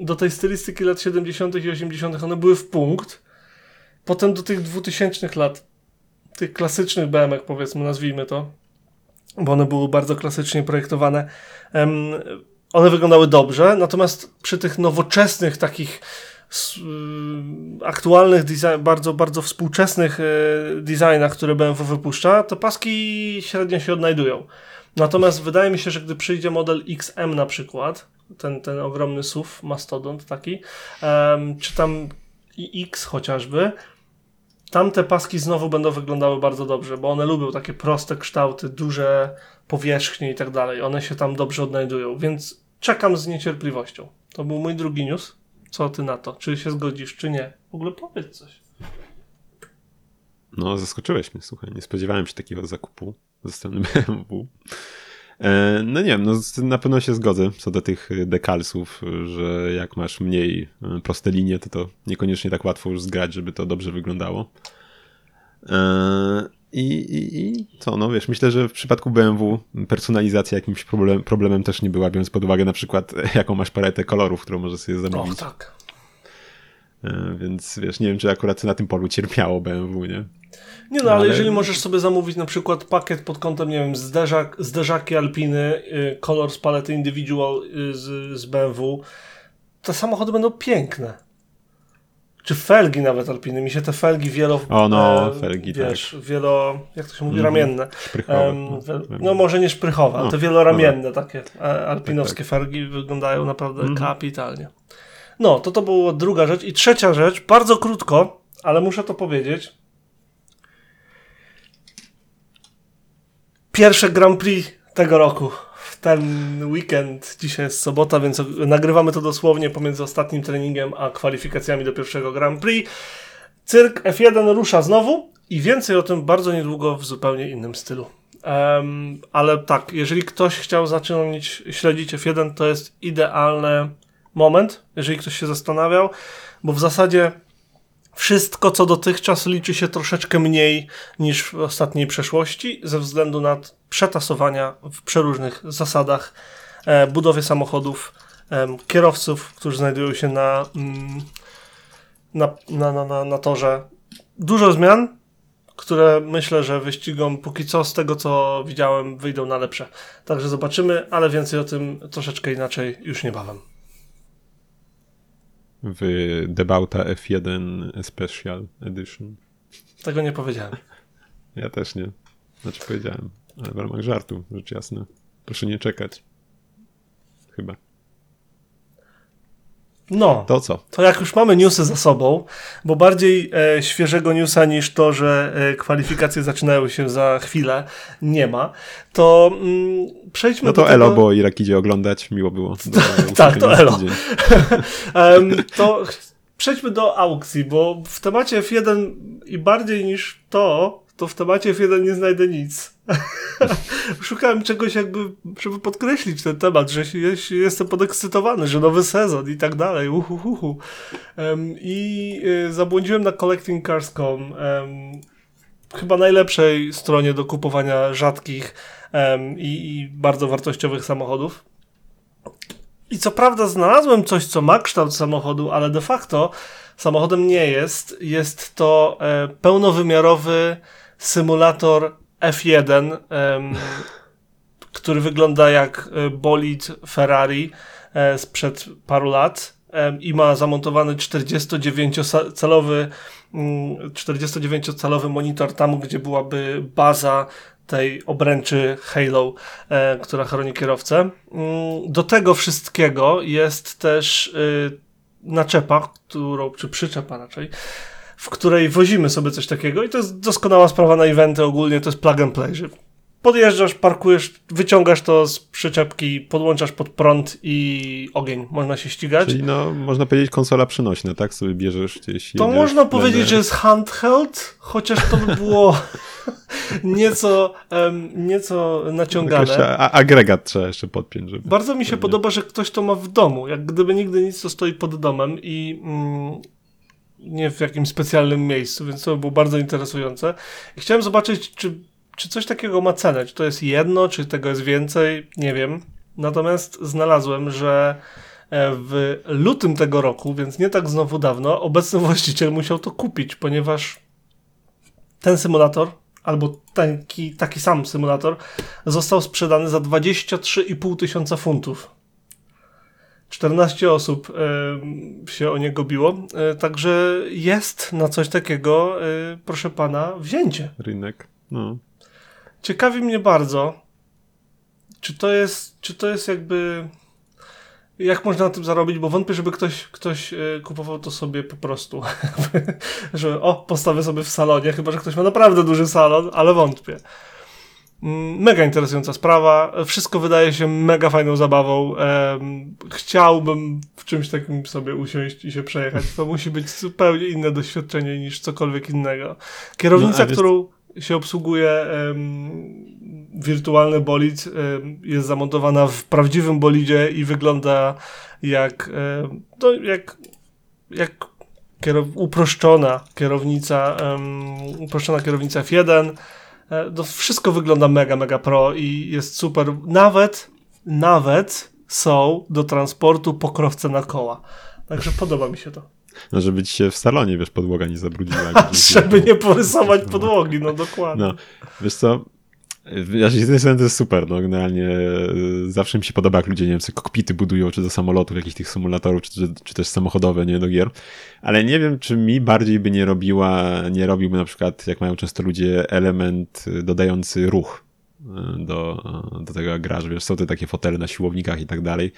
do tej stylistyki lat siedemdziesiątych i osiemdziesiątych one były w punkt. Potem do tych dwutysięcznych lat, tych klasycznych B M W, powiedzmy, nazwijmy to, bo one były bardzo klasycznie projektowane, em, one wyglądały dobrze, natomiast przy tych nowoczesnych, takich yy, aktualnych, design, bardzo, bardzo współczesnych yy, designach, które B M W wypuszcza, to paski średnio się odnajdują. Natomiast wydaje mi się, że gdy przyjdzie model X M na przykład, ten, ten ogromny S U V, mastodont taki, yy, czy tam iX chociażby, tamte paski znowu będą wyglądały bardzo dobrze, bo one lubią takie proste kształty, duże powierzchnie i tak dalej. One się tam dobrze odnajdują, więc czekam z niecierpliwością. To był mój drugi news. Co ty na to? Czy się zgodzisz, czy nie? W ogóle powiedz coś. No, zaskoczyłeś mnie, słuchaj. Nie spodziewałem się takiego zakupu ze strony B M W. E, no nie wiem, no na pewno się zgodzę co do tych dekalsów, że jak masz mniej proste linie, to to niekoniecznie tak łatwo już zgrać, żeby to dobrze wyglądało. E, I, i, I co, no wiesz, myślę, że w przypadku B M W personalizacja jakimś problem, problemem też nie była, biorąc pod uwagę na przykład jaką masz paletę kolorów, którą możesz sobie zamówić. Och, tak. Więc wiesz, nie wiem, czy akurat na tym polu cierpiało B M W, nie? Nie no, ale, ale... jeżeli możesz sobie zamówić na przykład pakiet pod kątem, nie wiem, zderzak, zderzaki Alpiny, kolor z palety Individual z, z B M W, te samochody będą piękne. Czy felgi nawet Alpiny, mi się te felgi wielo... O no, e, felgi, wiesz, tak. wielo... Jak to się mówi? Ramienne. Szprychowe. Um, no, no może nie szprychowe, ale no, te wieloramienne no, takie e, alpinowskie tak, tak. felgi wyglądają naprawdę mm. kapitalnie. No, to to była druga rzecz. I trzecia rzecz, bardzo krótko, ale muszę to powiedzieć. Pierwsze Grand Prix tego roku. Ten weekend, dzisiaj jest sobota, więc nagrywamy to dosłownie pomiędzy ostatnim treningiem a kwalifikacjami do pierwszego Grand Prix. Cyrk F jeden rusza znowu i więcej o tym bardzo niedługo w zupełnie innym stylu. Um, ale tak, jeżeli ktoś chciał zacząć śledzić F jeden, to jest idealny moment, jeżeli ktoś się zastanawiał, bo w zasadzie wszystko, co dotychczas, liczy się troszeczkę mniej niż w ostatniej przeszłości ze względu na przetasowania w przeróżnych zasadach, e, budowie samochodów, e, kierowców, którzy znajdują się na, mm, na, na, na, na, na torze. Dużo zmian, które myślę, że wyścigom póki co z tego, co widziałem, wyjdą na lepsze. Także zobaczymy, ale więcej o tym troszeczkę inaczej już niebawem. W Debałta F jeden Special Edition. Tego nie powiedziałem. Ja też nie. Znaczy powiedziałem, ale w ramach żartu, rzecz jasna. Proszę nie czekać. Chyba. No, to, co? To jak już mamy newsy za sobą, bo bardziej e, świeżego newsa niż to, że e, kwalifikacje zaczynają się za chwilę, nie ma, to mm, przejdźmy no to do tego... elo, bo Irak idzie oglądać, miło było. Do, tak, to elo. um, to przejdźmy do aukcji, bo w temacie F jeden i bardziej niż to, to w temacie F jeden nie znajdę nic. Szukałem czegoś jakby, żeby podkreślić ten temat, że jestem podekscytowany, że nowy sezon i tak dalej, uhuhuhu. Um, I zabłądziłem na collecting cars kropka com, um, chyba najlepszej stronie do kupowania rzadkich um, i, i bardzo wartościowych samochodów. I co prawda znalazłem coś, co ma kształt samochodu, ale de facto samochodem nie jest. Jest to e, pełnowymiarowy symulator F jeden, um, który wygląda jak bolid Ferrari e, sprzed paru lat e, i ma zamontowany czterdziestodziewięciocalowy mm, czterdziestodziewięciocalowy monitor tam, gdzie byłaby baza tej obręczy Halo, e, która chroni kierowcę. Mm, do tego wszystkiego jest też y, naczepa, którą, czy przyczepa raczej, w której wozimy sobie coś takiego i to jest doskonała sprawa na eventy ogólnie, to jest plug and play, że podjeżdżasz, parkujesz, wyciągasz to z przyczepki, podłączasz pod prąd i ogień, można się ścigać. Czyli no, można powiedzieć konsola przynośna, tak? Sobie bierzesz gdzieś... To jedziesz, można powiedzieć, będę... że jest handheld, chociaż to by było nieco, um, nieco naciągane. A, agregat trzeba jeszcze podpiąć. Żeby... Bardzo mi się pewnie podoba, że ktoś to ma w domu, jak gdyby nigdy nic, to stoi pod domem i... Mm, nie w jakimś specjalnym miejscu, więc to było bardzo interesujące. I chciałem zobaczyć, czy, czy coś takiego ma cenę, czy to jest jedno, czy tego jest więcej, nie wiem. Natomiast znalazłem, że w lutym tego roku, więc nie tak znowu dawno, obecny właściciel musiał to kupić, ponieważ ten symulator, albo taki, taki sam symulator, został sprzedany za dwadzieścia trzy i pół tysiąca funtów. czternaście osób y, się o niego biło, y, także jest na coś takiego, y, proszę pana, wzięcie. Rynek, no. Ciekawi mnie bardzo, czy to jest, czy to jest jakby, jak można na tym zarobić, bo wątpię, żeby ktoś, ktoś y, kupował to sobie po prostu, że o, postawię sobie w salonie, chyba że ktoś ma naprawdę duży salon, ale wątpię. Mega interesująca sprawa, wszystko wydaje się mega fajną zabawą, um, chciałbym w czymś takim sobie usiąść i się przejechać, to musi być zupełnie inne doświadczenie niż cokolwiek innego. Kierownica, no, którą jest... się obsługuje um, wirtualny bolid um, jest zamontowana w prawdziwym bolidzie i wygląda jak, um, no, jak, jak kierow... uproszczona kierownica, um, uproszczona kierownica F jeden. To wszystko wygląda mega, mega pro i jest super. Nawet, nawet są do transportu pokrowce na koła. Także podoba mi się to. No, żeby ci się w salonie, wiesz, podłoga nie zabrudziła. Żeby nie porysować podłogi, no dokładnie. No, wiesz co, ja się z jednej strony to jest super, no generalnie zawsze mi się podoba, jak ludzie, nie wiem, sobie kokpity budują, czy do samolotów, jakichś tych symulatorów, czy, czy też samochodowe, nie, do gier, ale nie wiem, czy mi bardziej by nie robiła, nie robiłby na przykład, jak mają często ludzie, element dodający ruch do, do tego grażu, wiesz, są te takie fotele na siłownikach i tak dalej,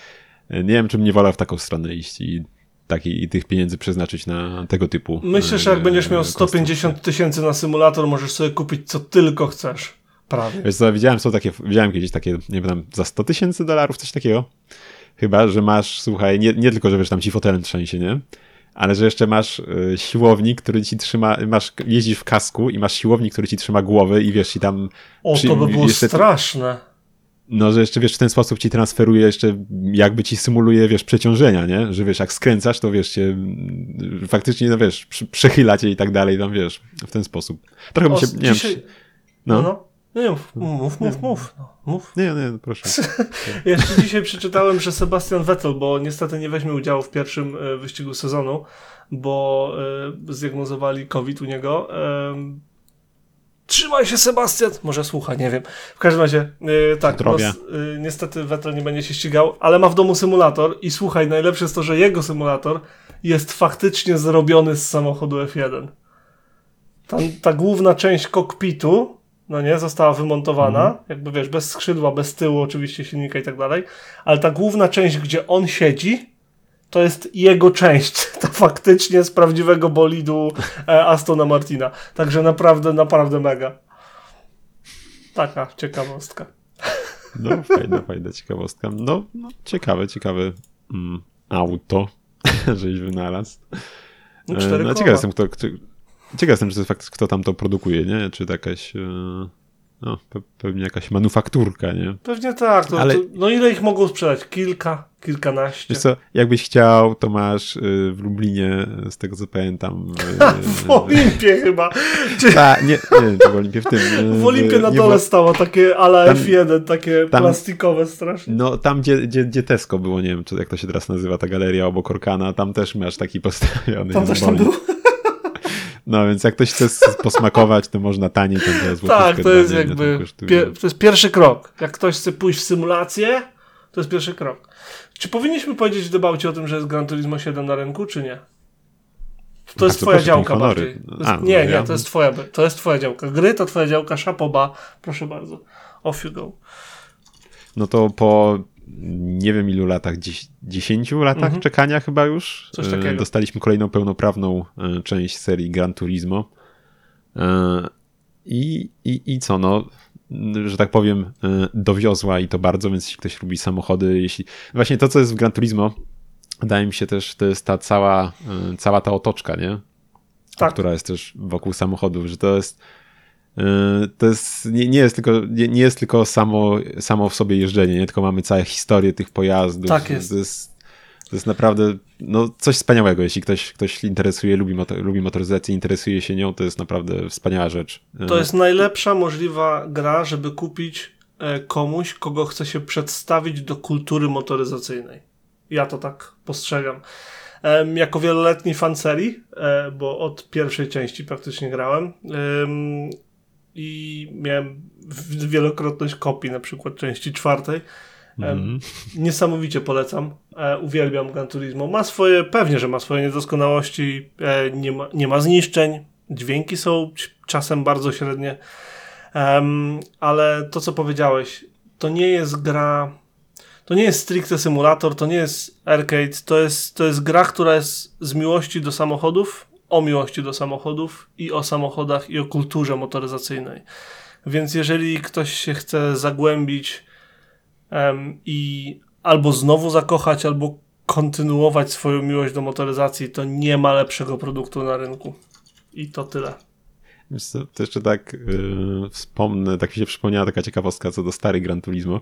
nie wiem, czy bym nie wolał w taką stronę iść i tak, i, i tych pieniędzy przeznaczyć na tego typu. Myślę, że jak będziesz miał sto pięćdziesiąt tysięcy na symulator, możesz sobie kupić co tylko chcesz. Prawie. Wiesz co, widziałem, są takie, widziałem kiedyś takie, nie wiem, za sto tysięcy dolarów, coś takiego. Chyba, że masz, słuchaj, nie, nie tylko, że wiesz, tam ci fotelem trzęsie, nie? ale że jeszcze masz y, siłownik, który ci trzyma, masz, jeździsz w kasku i masz siłownik, który ci trzyma głowy i wiesz, i tam... O, przy, to by było jeszcze, straszne. No, że jeszcze wiesz, w ten sposób ci transferuje jeszcze, jakby ci symuluje, wiesz, przeciążenia, nie? Że wiesz, jak skręcasz, to wiesz, cię faktycznie, no wiesz, przechyla cię i tak dalej, tam wiesz, w ten sposób. Trochę mi się, nie dzisiaj... wiem... No, no. Nie, mów, mów, mów, mów. No, mów. Nie, nie, proszę. Jeszcze dzisiaj przeczytałem, że Sebastian Vettel, bo niestety nie weźmie udziału w pierwszym wyścigu sezonu, bo zdiagnozowali COVID u niego. Trzymaj się, Sebastian! Może słucha, nie wiem. W każdym razie, tak, no, niestety Vettel nie będzie się ścigał, ale ma w domu symulator i słuchaj, najlepsze jest to, że jego symulator jest faktycznie zrobiony z samochodu F jeden. Tam, ta główna część kokpitu, no nie, została wymontowana, mhm. jakby wiesz, bez skrzydła, bez tyłu oczywiście silnika i tak dalej, ale ta główna część, gdzie on siedzi, to jest jego część, to faktycznie z prawdziwego bolidu e, Astona Martina, także naprawdę, naprawdę mega. Taka ciekawostka. No fajna, fajna ciekawostka, no, no ciekawe, ciekawe mm, auto, żeś wynalazł. No, cztery no ciekawe jestem, kto... kto... Ciekaw jestem, czy to jest fakt, kto tam to produkuje, nie? Czy to jakaś, no, pewnie jakaś manufakturka, nie? Pewnie tak, no, ale... to, no ile ich mogą sprzedać? Kilka, kilkanaście. Wiesz co, jakbyś chciał, to masz w Lublinie, z tego co pamiętam... W Olimpie chyba. Ta, nie, nie wiem, czy w Olimpie, w tym... W Olimpie na dole było... stało takie a la F jeden, takie tam, plastikowe strasznie. No tam, gdzie, gdzie, gdzie Tesco było, nie wiem, czy jak to się teraz nazywa, ta galeria obok Orkana, tam też masz taki postawiony. Tam też tam był? No, więc jak ktoś chce posmakować, to można taniej ten dwa złotówkę. Tak, to jest danie, jakby, pier- to jest pierwszy krok. Jak ktoś chce pójść w symulację, to jest pierwszy krok. Czy powinniśmy powiedzieć w Debałcie o tym, że jest Gran Turismo siedem na rynku, czy nie? To jest A, twoja działka bardziej. Jest, A, nie, no, nie, ja... to jest twoja, to jest twoja działka. Gry to twoja działka, szapoba, proszę bardzo. Off you go. No to po... nie wiem ilu latach, dziesięciu latach mhm. czekania chyba już. Coś takiego. Dostaliśmy kolejną pełnoprawną część serii Gran Turismo. I, i, i co, no, że tak powiem, dowiozła i to bardzo, więc jeśli ktoś lubi samochody, jeśli... Właśnie to, co jest w Gran Turismo, wydaje mi się też, to jest ta cała, cała ta otoczka, nie? Tak. Która jest też wokół samochodów, że to jest... To jest, nie, nie jest tylko, nie, nie jest tylko samo, samo w sobie jeżdżenie, nie? Tylko mamy całą historię tych pojazdów. Tak jest. To jest, to jest naprawdę no, coś wspaniałego. Jeśli ktoś, ktoś interesuje, lubi, motor, lubi motoryzację, interesuje się nią, to jest naprawdę wspaniała rzecz. To jest najlepsza możliwa gra, żeby kupić komuś, kogo chce się przedstawić do kultury motoryzacyjnej. Ja to tak postrzegam. Jako wieloletni fan serii, bo od pierwszej części praktycznie grałem, i miałem wielokrotność kopii, na przykład części czwartej. Mm. Niesamowicie polecam. Uwielbiam Gran Turismo. Ma swoje, pewnie, że ma swoje niedoskonałości, nie ma, nie ma zniszczeń, dźwięki są czasem bardzo średnie, ale to, co powiedziałeś, to nie jest gra, to nie jest stricte symulator, to nie jest arcade, to jest, to jest gra, która jest z miłości do samochodów, o miłości do samochodów i o samochodach i o kulturze motoryzacyjnej. Więc jeżeli ktoś się chce zagłębić um, i albo znowu zakochać, albo kontynuować swoją miłość do motoryzacji, to nie ma lepszego produktu na rynku. I to tyle. Wiesz co, to jeszcze tak yy, wspomnę, tak mi się przypomniała taka ciekawostka co do starych Gran Turismo.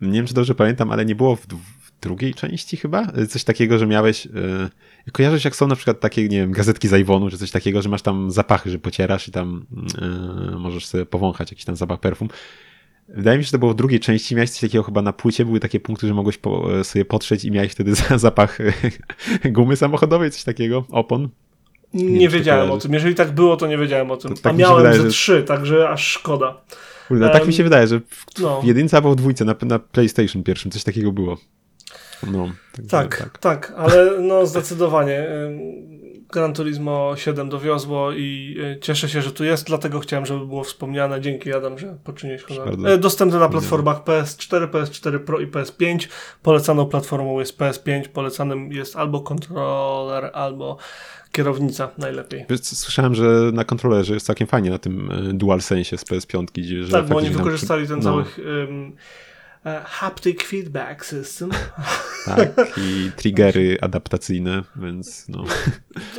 Nie wiem, czy dobrze pamiętam, ale nie było w, w drugiej części chyba? Coś takiego, że miałeś... Yy, kojarzysz, jak są na przykład takie, nie wiem, gazetki z Iwonu, czy coś takiego, że masz tam zapachy, że pocierasz i tam yy, możesz sobie powąchać jakiś tam zapach perfum. Wydaje mi się, że to było w drugiej części. Miałeś coś takiego chyba na płycie. Były takie punkty, że mogłeś po, sobie potrzeć i miałeś wtedy zapach gumy samochodowej, coś takiego, opon. Nie, nie wiedziałem o tym. Jeżeli tak było, to nie wiedziałem o tym. To, tak A miałem wydaje, ze trzy, że... także aż szkoda. Kurde, um, tak mi się wydaje, że w, no. w jedynce albo w dwójce na, na PlayStation pierwszym coś takiego było. No, tak, tak, tak, tak, ale no zdecydowanie Gran Turismo siedem dowiozło i cieszę się, że tu jest, dlatego chciałem, żeby było wspomniane. Dzięki Adam, że poczyniłeś honory. Dostępne na platformach P S cztery, P S cztery Pro i P S pięć. Polecaną platformą jest P S pięć, polecanym jest albo kontroler, albo kierownica najlepiej. Słyszałem, że na kontrolerze jest całkiem fajnie na tym DualSense z P S pięć. Że tak, bo oni wykorzystali tam... ten no. cały... Um, haptic feedback system. Tak, i triggery adaptacyjne, więc no.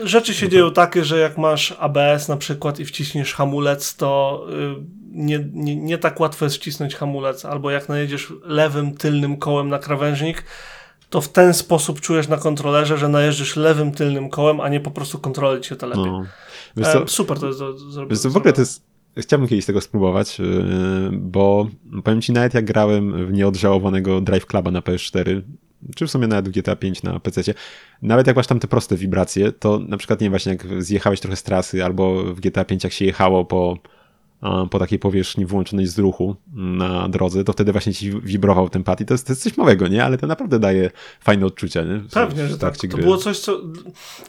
Rzeczy się no to... dzieją takie, że jak masz A B S na przykład i wciśniesz hamulec, to nie, nie, nie tak łatwo jest wcisnąć hamulec, albo jak najedziesz lewym tylnym kołem na krawężnik, to w ten sposób czujesz na kontrolerze, że najeżdżasz lewym tylnym kołem, a nie po prostu kontroler ci się to lepiej. No. E, super to jest zrobione. W ogóle to jest, chciałbym kiedyś tego spróbować, bo powiem ci, nawet jak grałem w nieodżałowanego Drive Cluba na P S cztery, czy w sumie nawet w G T A pięć na P C-cie, nawet jak masz tam te proste wibracje, to na przykład, nie wiem, właśnie jak zjechałeś trochę z trasy, albo w G T A pięć jak się jechało po... po takiej powierzchni wyłączonej z ruchu na drodze, to wtedy właśnie ci wibrował ten pad i to jest, to jest coś małego, nie? Ale to naprawdę daje fajne odczucia, nie? W Pewnie, w że tak. To gry. Było coś, co...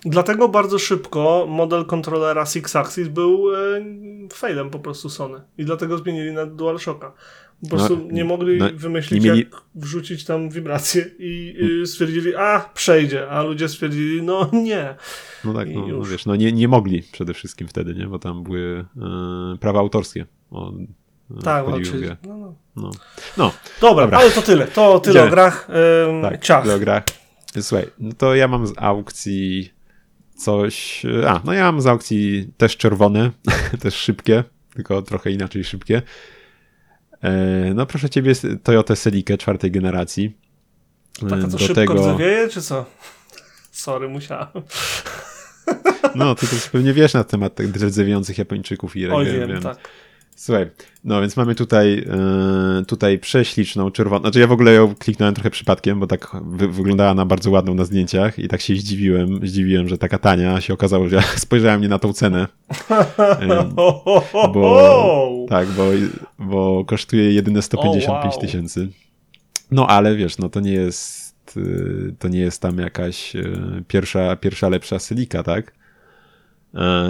Dlatego bardzo szybko model kontrolera Six Axis był e, failem po prostu Sony i dlatego zmienili na DualShocka. Po prostu no, nie mogli no, wymyślić, mieli... jak wrzucić tam wibrację i y, stwierdzili, a przejdzie, a ludzie stwierdzili, no nie. No tak, no, no wiesz, no nie, nie mogli przede wszystkim wtedy, nie, bo tam były y, prawa autorskie. O, tak, no, czyli, no, no. No. No, dobra, dobra, ale to tyle, to tyle o grach. Ym, tak, ciach. Tyle o grach. Słuchaj, no to ja mam z aukcji coś, a no ja mam z aukcji też czerwone, też szybkie, tylko trochę inaczej szybkie. No proszę ciebie, Toyota Celica czwartej generacji. Taka co do szybko tego... rdzewieje, czy co? Sorry, musiałem. No, ty też pewnie wiesz na temat tych rdzewiejących Japończyków i reggae. Oj, wiem, wiem, tak. Słuchaj, no więc mamy tutaj tutaj prześliczną czerwoną, znaczy ja w ogóle ją kliknąłem trochę przypadkiem, bo tak wy- wyglądała na bardzo ładną na zdjęciach i tak się zdziwiłem, zdziwiłem, że taka tania się okazało, że ja spojrzałem nie na tą cenę, bo tak, bo, bo kosztuje jedyne sto pięćdziesiąt pięć tysięcy. No ale wiesz, no to nie jest to nie jest tam jakaś pierwsza, pierwsza lepsza Celica, tak?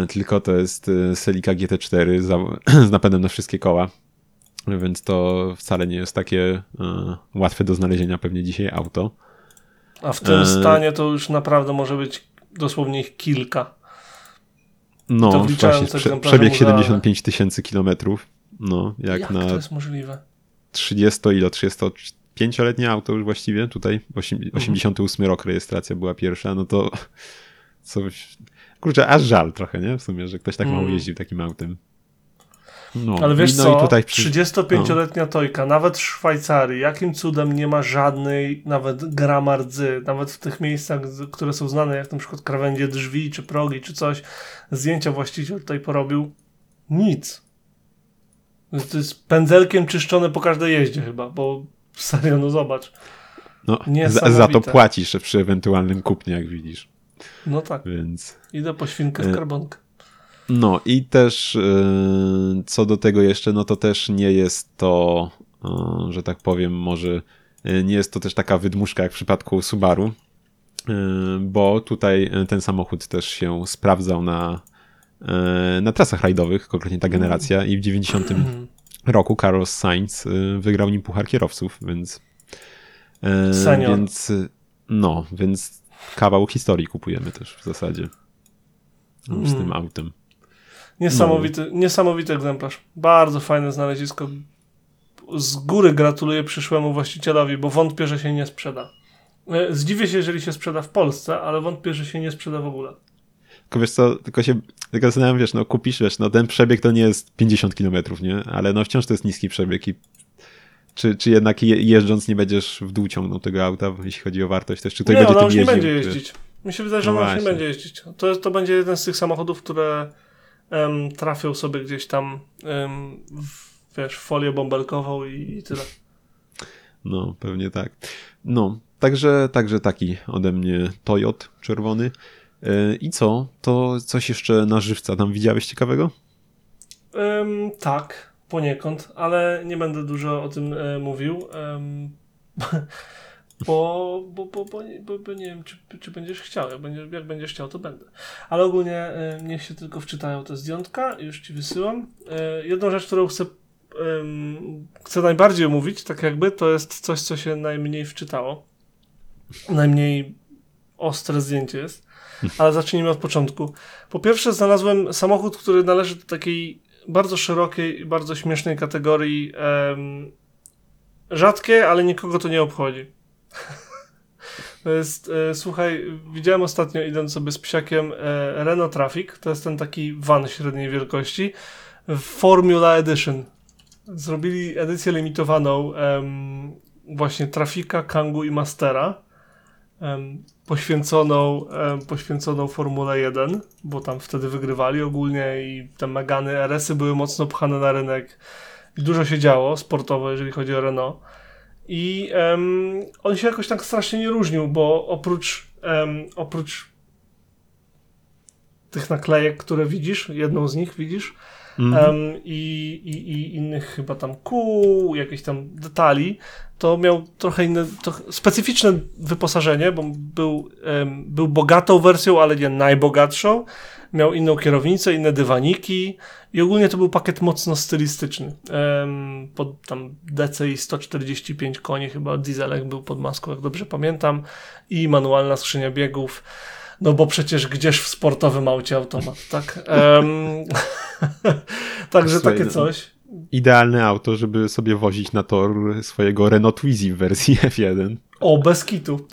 Tylko to jest Celica G T cztery za, z napędem na wszystkie koła, więc to wcale nie jest takie e, łatwe do znalezienia pewnie dzisiaj auto. A w tym e... stanie to już naprawdę może być dosłownie ich kilka. No, to właśnie prze, przebieg siedemdziesiąt pięć tysięcy kilometrów. No, jak jak na to jest możliwe? trzydzieści ile, trzydziestopięcioletnie auto już właściwie tutaj, osiemdziesiąty ósmy rok rejestracja była pierwsza, no to coś... Kurczę, aż żal trochę, nie? W sumie, że ktoś tak mało jeździł takim autem. No. Ale wiesz no co, i tutaj przy... trzydziestopięcioletnia Toyka, nawet w Szwajcarii, jakim cudem nie ma żadnej nawet grama rdzy, nawet w tych miejscach, które są znane, jak na przykład krawędzie drzwi, czy progi, czy coś, zdjęcia właściciel tutaj porobił, nic. To jest pędzelkiem czyszczone po każdej jeździe chyba, bo serio, no zobacz. No, za, za to płacisz przy ewentualnym kupnie, jak widzisz. No tak, więc... idę po świnkę w skarbonkę. No i też yy, co do tego jeszcze, no to też nie jest to, yy, że tak powiem, może yy, nie jest to też taka wydmuszka jak w przypadku Subaru, yy, bo tutaj ten samochód też się sprawdzał na, yy, na trasach rajdowych, konkretnie ta generacja i w dziewięćdziesiątym roku Carlos Sainz yy, wygrał nim Puchar Kierowców, więc... Yy, Senior. Więc no, więc kawał historii kupujemy też w zasadzie no, z mm. tym autem. Niesamowity, no. niesamowity egzemplarz. Bardzo fajne znalezisko. Z góry gratuluję przyszłemu właścicielowi, bo wątpię, że się nie sprzeda. Zdziwię się, jeżeli się sprzeda w Polsce, ale wątpię, że się nie sprzeda w ogóle. Tylko wiesz co, tylko się tylko zastanawiam, wiesz, no kupisz, wiesz, no ten przebieg to nie jest pięćdziesiąt kilometrów, nie? Ale no wciąż to jest niski przebieg i Czy, czy jednak je, jeżdżąc nie będziesz w dół ciągnął tego auta, jeśli chodzi o wartość też? Czy to nie, będzie ona już nie jeździł, będzie jeździć. Czy... Mi się wydaje, że no ona już nie będzie jeździć. To, to będzie jeden z tych samochodów, które um, trafią sobie gdzieś tam um, w, wiesz, folię bąbelkową i, i tyle. No, pewnie tak. No, także, także taki ode mnie Toyota czerwony. Yy, I co? To coś jeszcze na żywca tam widziałeś ciekawego? Um, tak. Poniekąd, ale nie będę dużo o tym e, mówił, um, bo, bo, bo, bo, bo, bo nie wiem, czy, czy będziesz chciał. Jak będziesz, jak będziesz chciał, to będę. Ale ogólnie e, niech się tylko wczytają te zdjątka, już ci wysyłam. E, jedną rzecz, którą chcę, e, chcę najbardziej omówić, tak jakby, to jest coś, co się najmniej wczytało. Najmniej ostre zdjęcie jest, ale zacznijmy od początku. Po pierwsze znalazłem samochód, który należy do takiej bardzo szerokiej i bardzo śmiesznej kategorii um, rzadkie, ale nikogo to nie obchodzi. To jest, e, słuchaj, widziałem ostatnio, idąc sobie z psiakiem, e, Renault Traffic, to jest ten taki van średniej wielkości, w Formula Edition. Zrobili edycję limitowaną em, właśnie Trafika, Kangu i Mastera, em, poświęconą, em, poświęconą Formule jeden, bo tam wtedy wygrywali ogólnie i te Megany, er esy były mocno pchane na rynek. Dużo się działo sportowo, jeżeli chodzi o Renault. I um, on się jakoś tak strasznie nie różnił, bo oprócz, um, oprócz tych naklejek, które widzisz, jedną z nich widzisz, mm-hmm. um, i, i, i innych chyba tam kół, jakichś tam detali, to miał trochę inne, to specyficzne wyposażenie, bo był, um, był bogatą wersją, ale nie najbogatszą. Miał inną kierownicę, inne dywaniki i ogólnie to był pakiet mocno stylistyczny. Um, pod tam D C I sto czterdzieści pięć koni chyba, dieselek był pod maską, jak dobrze pamiętam, i manualna skrzynia biegów, no bo przecież gdzież w sportowym aucie automat, tak? Um, Także Słuchaj, takie coś. Idealne auto, żeby sobie wozić na tor swojego Renault Twizy w wersji F jeden. O, bez kitu.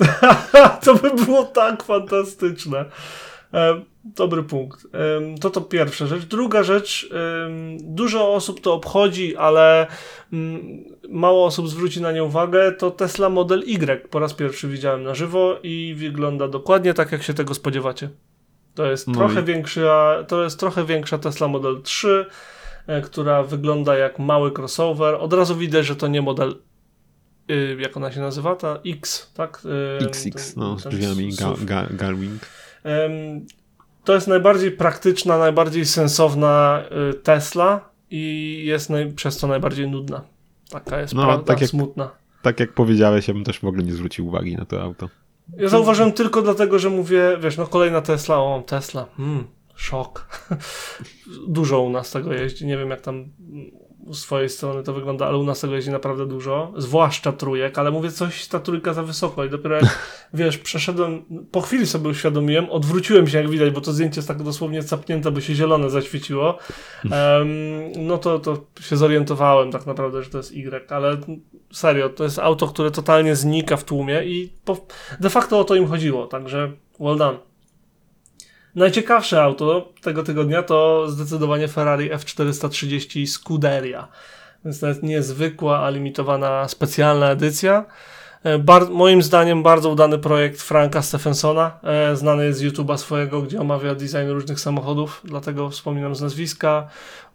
To by było tak fantastyczne. Um, Dobry punkt. To to pierwsza rzecz. Druga rzecz, dużo osób to obchodzi, ale mało osób zwróci na nie uwagę, to Tesla Model Y. Po raz pierwszy widziałem na żywo i wygląda dokładnie tak, jak się tego spodziewacie. To jest, no trochę, większa, to jest trochę większa Tesla Model trzy, która wygląda jak mały crossover. Od razu widać, że to nie model, jak ona się nazywa, ta X, tak? X X, ten, no, z drzwiami Garwing. To jest najbardziej praktyczna, najbardziej sensowna Tesla i jest naj, przez to najbardziej nudna. Taka jest no, prawda, tak jak, smutna. Tak jak powiedziałeś, ja bym też w ogóle nie zwrócił uwagi na to auto. Ja zauważyłem tylko dlatego, że mówię, wiesz, no kolejna Tesla, o Tesla, mm, szok. Dużo u nas tego jeździ, nie wiem jak tam z swojej strony to wygląda, ale u nas tego jeździ naprawdę dużo, zwłaszcza trójek, ale mówię, coś ta trójka za wysoko i dopiero jak, wiesz, przeszedłem, po chwili sobie uświadomiłem, odwróciłem się jak widać, bo to zdjęcie jest tak dosłownie capnięte, by się zielone zaświeciło, um, no to, to się zorientowałem tak naprawdę, że to jest Y, ale serio, to jest auto, które totalnie znika w tłumie i po, de facto o to im chodziło, także well done. Najciekawsze auto tego tygodnia to zdecydowanie Ferrari F czterysta trzydzieści Scuderia. Więc to jest niezwykła, a limitowana specjalna edycja. Bar- moim zdaniem bardzo udany projekt Franka Stephensona, e, znany jest z YouTube'a swojego, gdzie omawia design różnych samochodów, dlatego wspominam z nazwiska.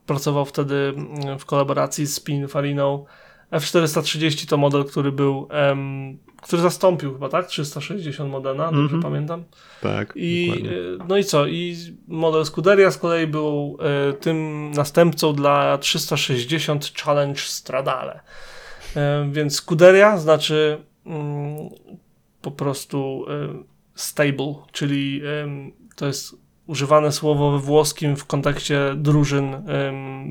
Pracował wtedy w kolaboracji z Pininfariną. F czterysta trzydzieści to model, który był... Em, który zastąpił chyba, tak? trzysta sześćdziesiąt Modena, dobrze mm-hmm. pamiętam. Tak, I, dokładnie. No i co? I model Scuderia z kolei był y, tym następcą dla trzysta sześćdziesiąt Challenge Stradale. Y, więc Scuderia znaczy y, po prostu y, stable, czyli y, to jest używane słowo we włoskim w kontekście drużyn y,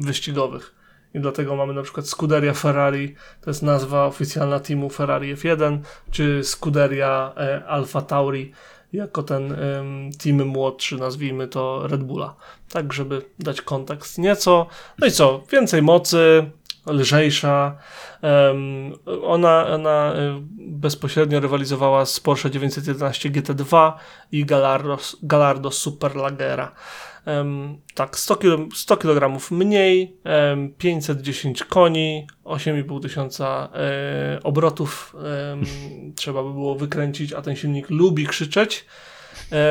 wyścigowych. I dlatego mamy na przykład Scuderia Ferrari, to jest nazwa oficjalna teamu Ferrari F jeden, czy Scuderia e, Alfa Tauri, jako ten e, team młodszy, nazwijmy to Red Bulla. Tak, żeby dać kontekst nieco. No i co? Więcej mocy, lżejsza. E, ona, ona bezpośrednio rywalizowała z Porsche dziewięćset jedenaście G T dwa i Gallardo, Gallardo Superleggera. Um, tak, sto kilogramów mniej, um, pięćset dziesięć koni, osiem i pół tysiąca um, obrotów um, trzeba by było wykręcić, a ten silnik lubi krzyczeć,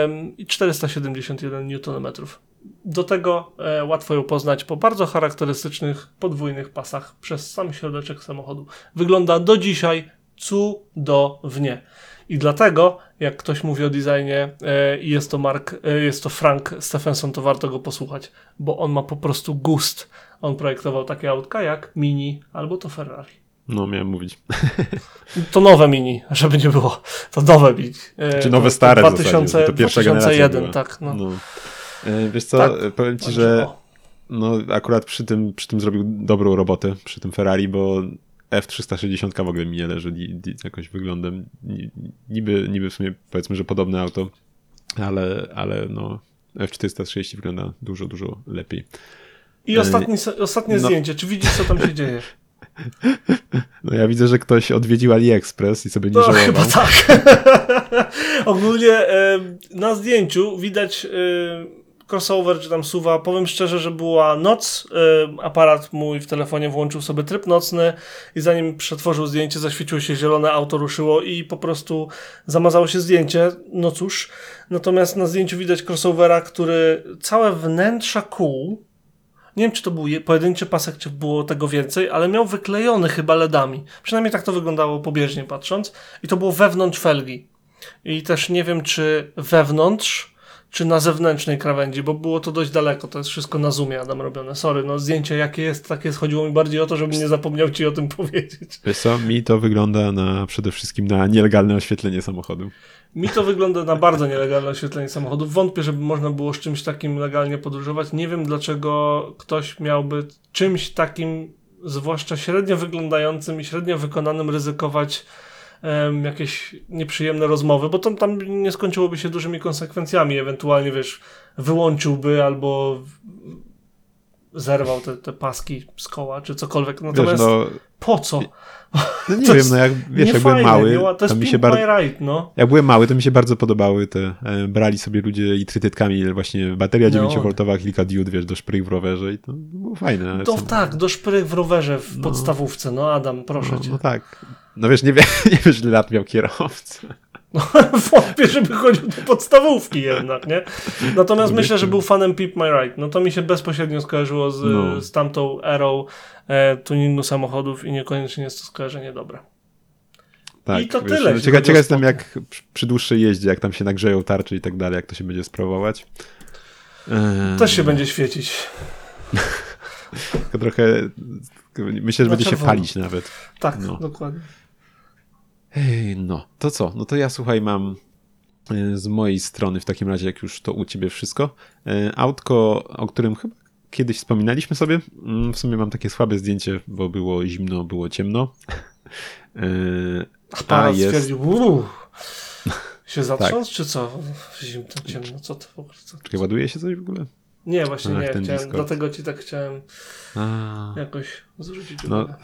um, i czterysta siedemdziesiąt jeden niutonometrów. Do tego e, łatwo ją poznać po bardzo charakterystycznych podwójnych pasach przez sam środeczek samochodu. Wygląda do dzisiaj cudownie. I dlatego, jak ktoś mówi o designie i yy, jest to Mark, yy, jest to Frank Stephenson, to warto go posłuchać, bo on ma po prostu gust. On projektował takie autka jak Mini albo to Ferrari. No, miałem mówić. To nowe Mini, żeby nie było. To nowe Mini. Yy, Czy nowe stare w zasadzie, to pierwsza dwa tysiące jeden, tak. No. No. Yy, wiesz co, tak, powiem ci, że no, akurat przy tym, przy tym zrobił dobrą robotę, przy tym Ferrari, bo F trzysta sześćdziesiąt w ogóle mi nie leży jakoś wyglądem. Niby, niby w sumie powiedzmy, że podobne auto, ale, ale no F czterysta sześćdziesiąt wygląda dużo, dużo lepiej. I ostatni, ostatnie no. zdjęcie. Czy widzisz, co tam się dzieje? No ja widzę, że ktoś odwiedził AliExpress i sobie nie no, żałował. Chyba tak. Ogólnie na zdjęciu widać crossover, czy tam suwa. Powiem szczerze, że była noc. Aparat mój w telefonie włączył sobie tryb nocny i zanim przetworzył zdjęcie, zaświeciło się zielone, auto ruszyło i po prostu zamazało się zdjęcie. No cóż. Natomiast na zdjęciu widać crossovera, który całe wnętrza kół, nie wiem, czy to był pojedynczy pasek, czy było tego więcej, ale miał wyklejony chyba LEDami. Przynajmniej tak to wyglądało pobieżnie patrząc. I to było wewnątrz felgi. I też nie wiem, czy wewnątrz, czy na zewnętrznej krawędzi, bo było to dość daleko. To jest wszystko na zoomie, Adam, robione. Sorry, no zdjęcie jakie jest, takie jest. Chodziło mi bardziej o to, żebym nie zapomniał ci o tym powiedzieć. Wiesz co, mi to wygląda na przede wszystkim na nielegalne oświetlenie samochodu. Mi to wygląda na bardzo nielegalne oświetlenie samochodów. Wątpię, żeby można było z czymś takim legalnie podróżować. Nie wiem, dlaczego ktoś miałby czymś takim, zwłaszcza średnio wyglądającym i średnio wykonanym, ryzykować um, jakieś nieprzyjemne rozmowy, bo to tam nie skończyłoby się dużymi konsekwencjami. Ewentualnie, wiesz, wyłączyłby albo zerwał te, te paski z koła, czy cokolwiek. Natomiast wiesz, no, po co? No nie to wiem, no jak, wiesz, jak fajne, byłem mały, nie, to, to mi się bardzo... Right, no. Jak byłem mały, to mi się bardzo podobały te... E, brali sobie ludzie i trytytkami właśnie bateria no. dziewięć woltowa, kilka diod, wiesz, do szprych w rowerze i to było fajne. To tak, do szprych w rowerze w no. podstawówce, no Adam, proszę no, cię. No tak. No wiesz, nie, wie, nie wiesz, ile lat miał kierowca. No, wątpię, żeby chodził do podstawówki jednak, nie? Natomiast myślę, że był fanem Pimp My Ride. No to mi się bezpośrednio skojarzyło z, no. z tamtą erą e, tuningu samochodów i niekoniecznie jest to skojarzenie dobre. Tak, i to wiesz, tyle. No, ciekaw jestem, jak przy dłuższej jeździe, jak tam się nagrzeją tarcze i tak dalej, jak to się będzie sprawować. Eee... Też się będzie świecić. Tylko trochę, myślę, że na będzie czerwono. Się palić nawet. Tak, no. dokładnie. Hej, no, to co? No to ja, słuchaj, mam z mojej strony w takim razie, jak już to u ciebie wszystko, autko, o którym chyba kiedyś wspominaliśmy sobie. W sumie mam takie słabe zdjęcie, bo było zimno, było ciemno. A pan jest... stwierdził, uuu, się zatrząsł, tak. Czy co? Zimno, ciemno, co to w ogóle? Co, Czekaj, co? Ładuje się coś w ogóle? Nie, właśnie Ach, nie, chciałem, Discord. Dlatego ci tak chciałem A... jakoś zwrócić uwagę. No...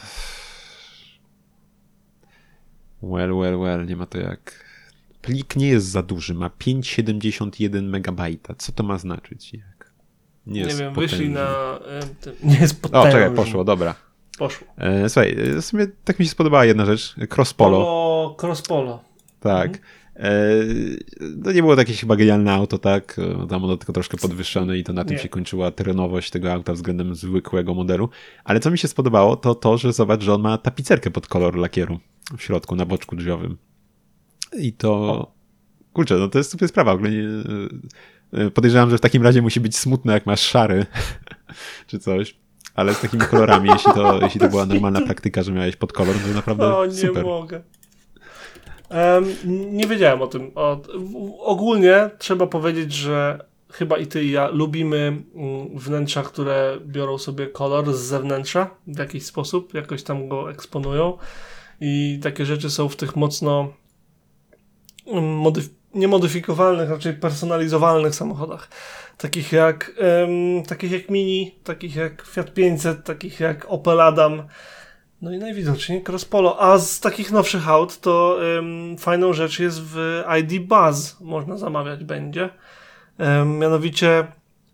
Well, well, well, nie ma to jak... Plik nie jest za duży, ma pięć przecinek siedemdziesiąt jeden megabajta. Co to ma znaczyć? Jak? Nie, nie wiem, wyszli na... Nie jest potężny. O, czekaj, poszło, dobra. Poszło. E, słuchaj, w sumie tak mi się spodobała jedna rzecz. Cross Polo. Polo Cross Polo. Tak. Mhm. E, to nie było takie chyba genialne auto, tak? Tam ono tylko troszkę podwyższone i to na tym nie. się kończyła terenowość tego auta względem zwykłego modelu. Ale co mi się spodobało, to to, że zobacz, że on ma tapicerkę pod kolor lakieru. W środku, na boczku drzwiowym. I to... O. Kurczę, no to jest super sprawa. Podejrzewam, że w takim razie musi być smutne, jak masz szary czy coś. Ale z takimi kolorami, jeśli to, jeśli to była normalna praktyka, że miałeś pod kolor, to naprawdę o, nie super. Mogę. Um, nie wiedziałem o tym. O, ogólnie trzeba powiedzieć, że chyba i ty i ja lubimy wnętrza, które biorą sobie kolor z zewnętrza w jakiś sposób, jakoś tam go eksponują. I takie rzeczy są w tych mocno modyf- niemodyfikowalnych, raczej personalizowalnych samochodach. Takich jak, um, takich jak Mini, takich jak Fiat pięćset, takich jak Opel Adam. No i najwidoczniej Cross Polo. A z takich nowszych aut to um, fajną rzecz jest w I D Buzz. Można zamawiać będzie. Um, mianowicie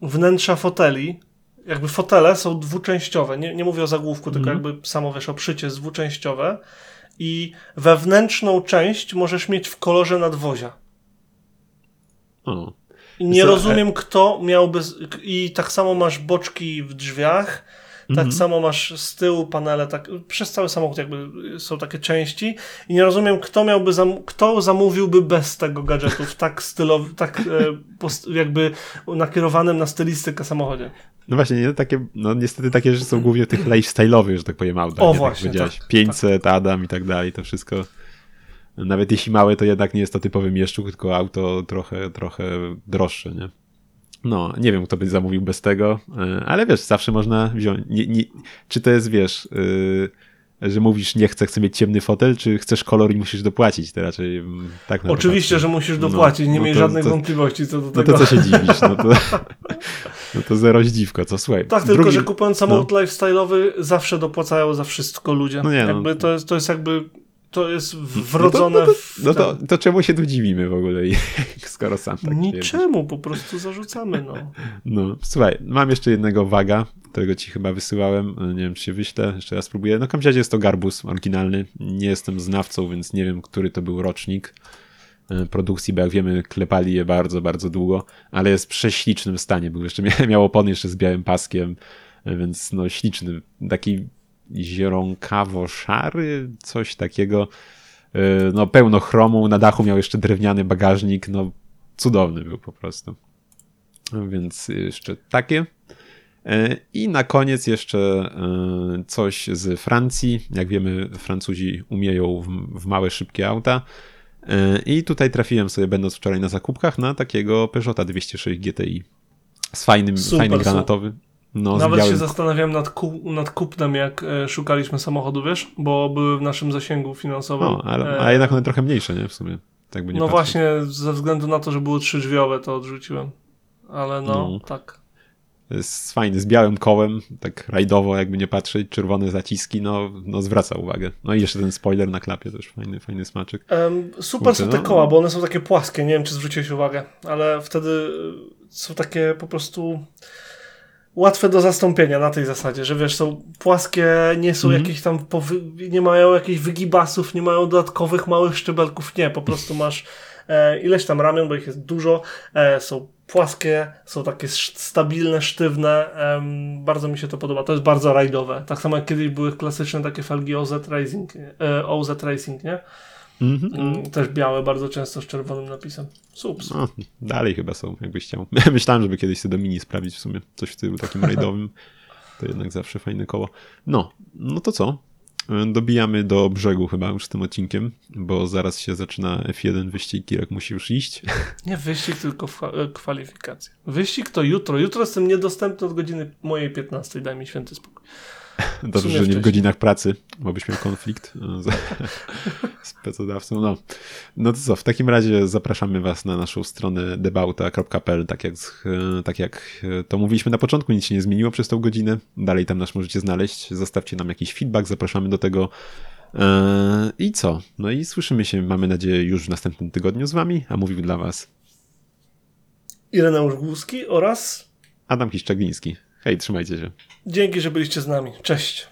wnętrza foteli. Jakby fotele są dwuczęściowe. Nie, nie mówię o zagłówku, mm. tylko jakby samo wiesz, obszycie jest dwuczęściowe. I wewnętrzną część możesz mieć w kolorze nadwozia. O. I nie so, rozumiem, e... kto miałby... I tak samo masz boczki w drzwiach, mm-hmm. tak samo masz z tyłu panele, tak przez cały samochód jakby są takie części. I nie rozumiem, kto miałby zam... kto zamówiłby bez tego gadżetów tak stylowy, tak e, post... jakby nakierowanym na stylistykę samochodzie. No właśnie, nie, takie, no niestety takie rzeczy są głównie tych lifestyle'owych, że tak powiem, auta. O nie, właśnie, tak, tak, pięćset, tak. Adam i tak dalej, to wszystko. Nawet jeśli małe, to jednak nie jest to typowy mieszczuk, tylko auto trochę, trochę droższe, nie? No, nie wiem, kto by zamówił bez tego, ale wiesz, zawsze można wziąć. Nie, nie, czy to jest, wiesz, yy, że mówisz, nie chcę, chcę mieć ciemny fotel, czy chcesz kolor i musisz dopłacić? To raczej tak. Oczywiście, że musisz dopłacić, no, nie no miej to, żadnych to, wątpliwości co do tego. No to co się dziwisz? No to... No to zero zdziwko, co słuchaj. Tak, tylko drugi... że kupując samochód no. lifestyle'owy zawsze dopłacają za wszystko ludzie. No nie, jakby no. to, jest, to jest jakby... To jest wrodzone... No to, no to, no to, no to, to czemu się tu dziwimy w ogóle, skoro sam tak niczemu, wiemy. Po prostu zarzucamy, no. No. Słuchaj, mam jeszcze jednego waga, którego ci chyba wysyłałem, nie wiem, czy się wyślę, jeszcze raz spróbuję. No w każdym razie jest to Garbus oryginalny, nie jestem znawcą, więc nie wiem, który to był rocznik produkcji, bo jak wiemy, klepali je bardzo, bardzo długo, ale jest w prześlicznym stanie, był jeszcze, miał opony jeszcze z białym paskiem, więc no śliczny, taki... zieronkawo-szary, coś takiego, no pełno chromu, na dachu miał jeszcze drewniany bagażnik, no cudowny był po prostu. Więc jeszcze takie. I na koniec jeszcze coś z Francji. Jak wiemy, Francuzi umieją w małe, szybkie auta. I tutaj trafiłem sobie, będąc wczoraj na zakupkach, na takiego Peugeota dwieście sześć G T I z fajnym, super, fajny granatowy. No, nawet białym... się zastanawiałem nad, ku, nad kupnem, jak e, szukaliśmy samochodu, wiesz, bo były w naszym zasięgu finansowym. No, ale, a jednak one trochę mniejsze, nie? W sumie. Tak by nie no patrzę. Właśnie, ze względu na to, że były trzydrzwiowe, to odrzuciłem. Ale no, no, tak. Jest fajny, z białym kołem, tak rajdowo, jakby nie patrzeć, czerwone zaciski, no, no zwraca uwagę. No i jeszcze ten spoiler na klapie też, fajny, fajny smaczek. Ehm, super Kurczę, są te no, koła, bo one są takie płaskie, nie wiem, czy zwróciłeś uwagę, ale wtedy są takie po prostu... łatwe do zastąpienia na tej zasadzie, że wiesz, są płaskie, nie są mm-hmm. jakieś tam, powy- nie mają jakichś wygibasów, nie mają dodatkowych małych szczebelków, nie, po prostu masz e, ileś tam ramion, bo ich jest dużo, e, są płaskie, są takie sz- stabilne, sztywne, e, bardzo mi się to podoba, to jest bardzo rajdowe, tak samo jak kiedyś były klasyczne takie felgi O Z Racing, e, O Z Racing, nie? Mm-hmm. Też białe, bardzo często z czerwonym napisem. Sups. No, dalej chyba są, jakbyś chciał. Myślałem, żeby kiedyś sobie do Mini sprawdzić w sumie. Coś w stylu takim rajdowym. To jednak zawsze fajne koło. No, no to co? Dobijamy do brzegu chyba już tym odcinkiem, bo zaraz się zaczyna F jeden wyścig, Kirek musi już iść. Nie wyścig, tylko kwalifikacje. Wyścig to jutro. Jutro jestem niedostępny od godziny mojej piętnastej. Daj mi święty spokój. Dobrze, że nie w godzinach pracy, bo byś miał konflikt z, z pracodawcą. No. no to co, w takim razie zapraszamy was na naszą stronę debałta kropka p l, tak jak, tak jak to mówiliśmy na początku, nic się nie zmieniło przez tą godzinę. Dalej tam nas możecie znaleźć, zostawcie nam jakiś feedback, zapraszamy do tego. I co? No i słyszymy się, mamy nadzieję, już w następnym tygodniu z wami, a mówił dla was Ireneusz Głuski oraz Adam Kiszczak Niski. Hej, trzymajcie się. Dzięki, że byliście z nami. Cześć.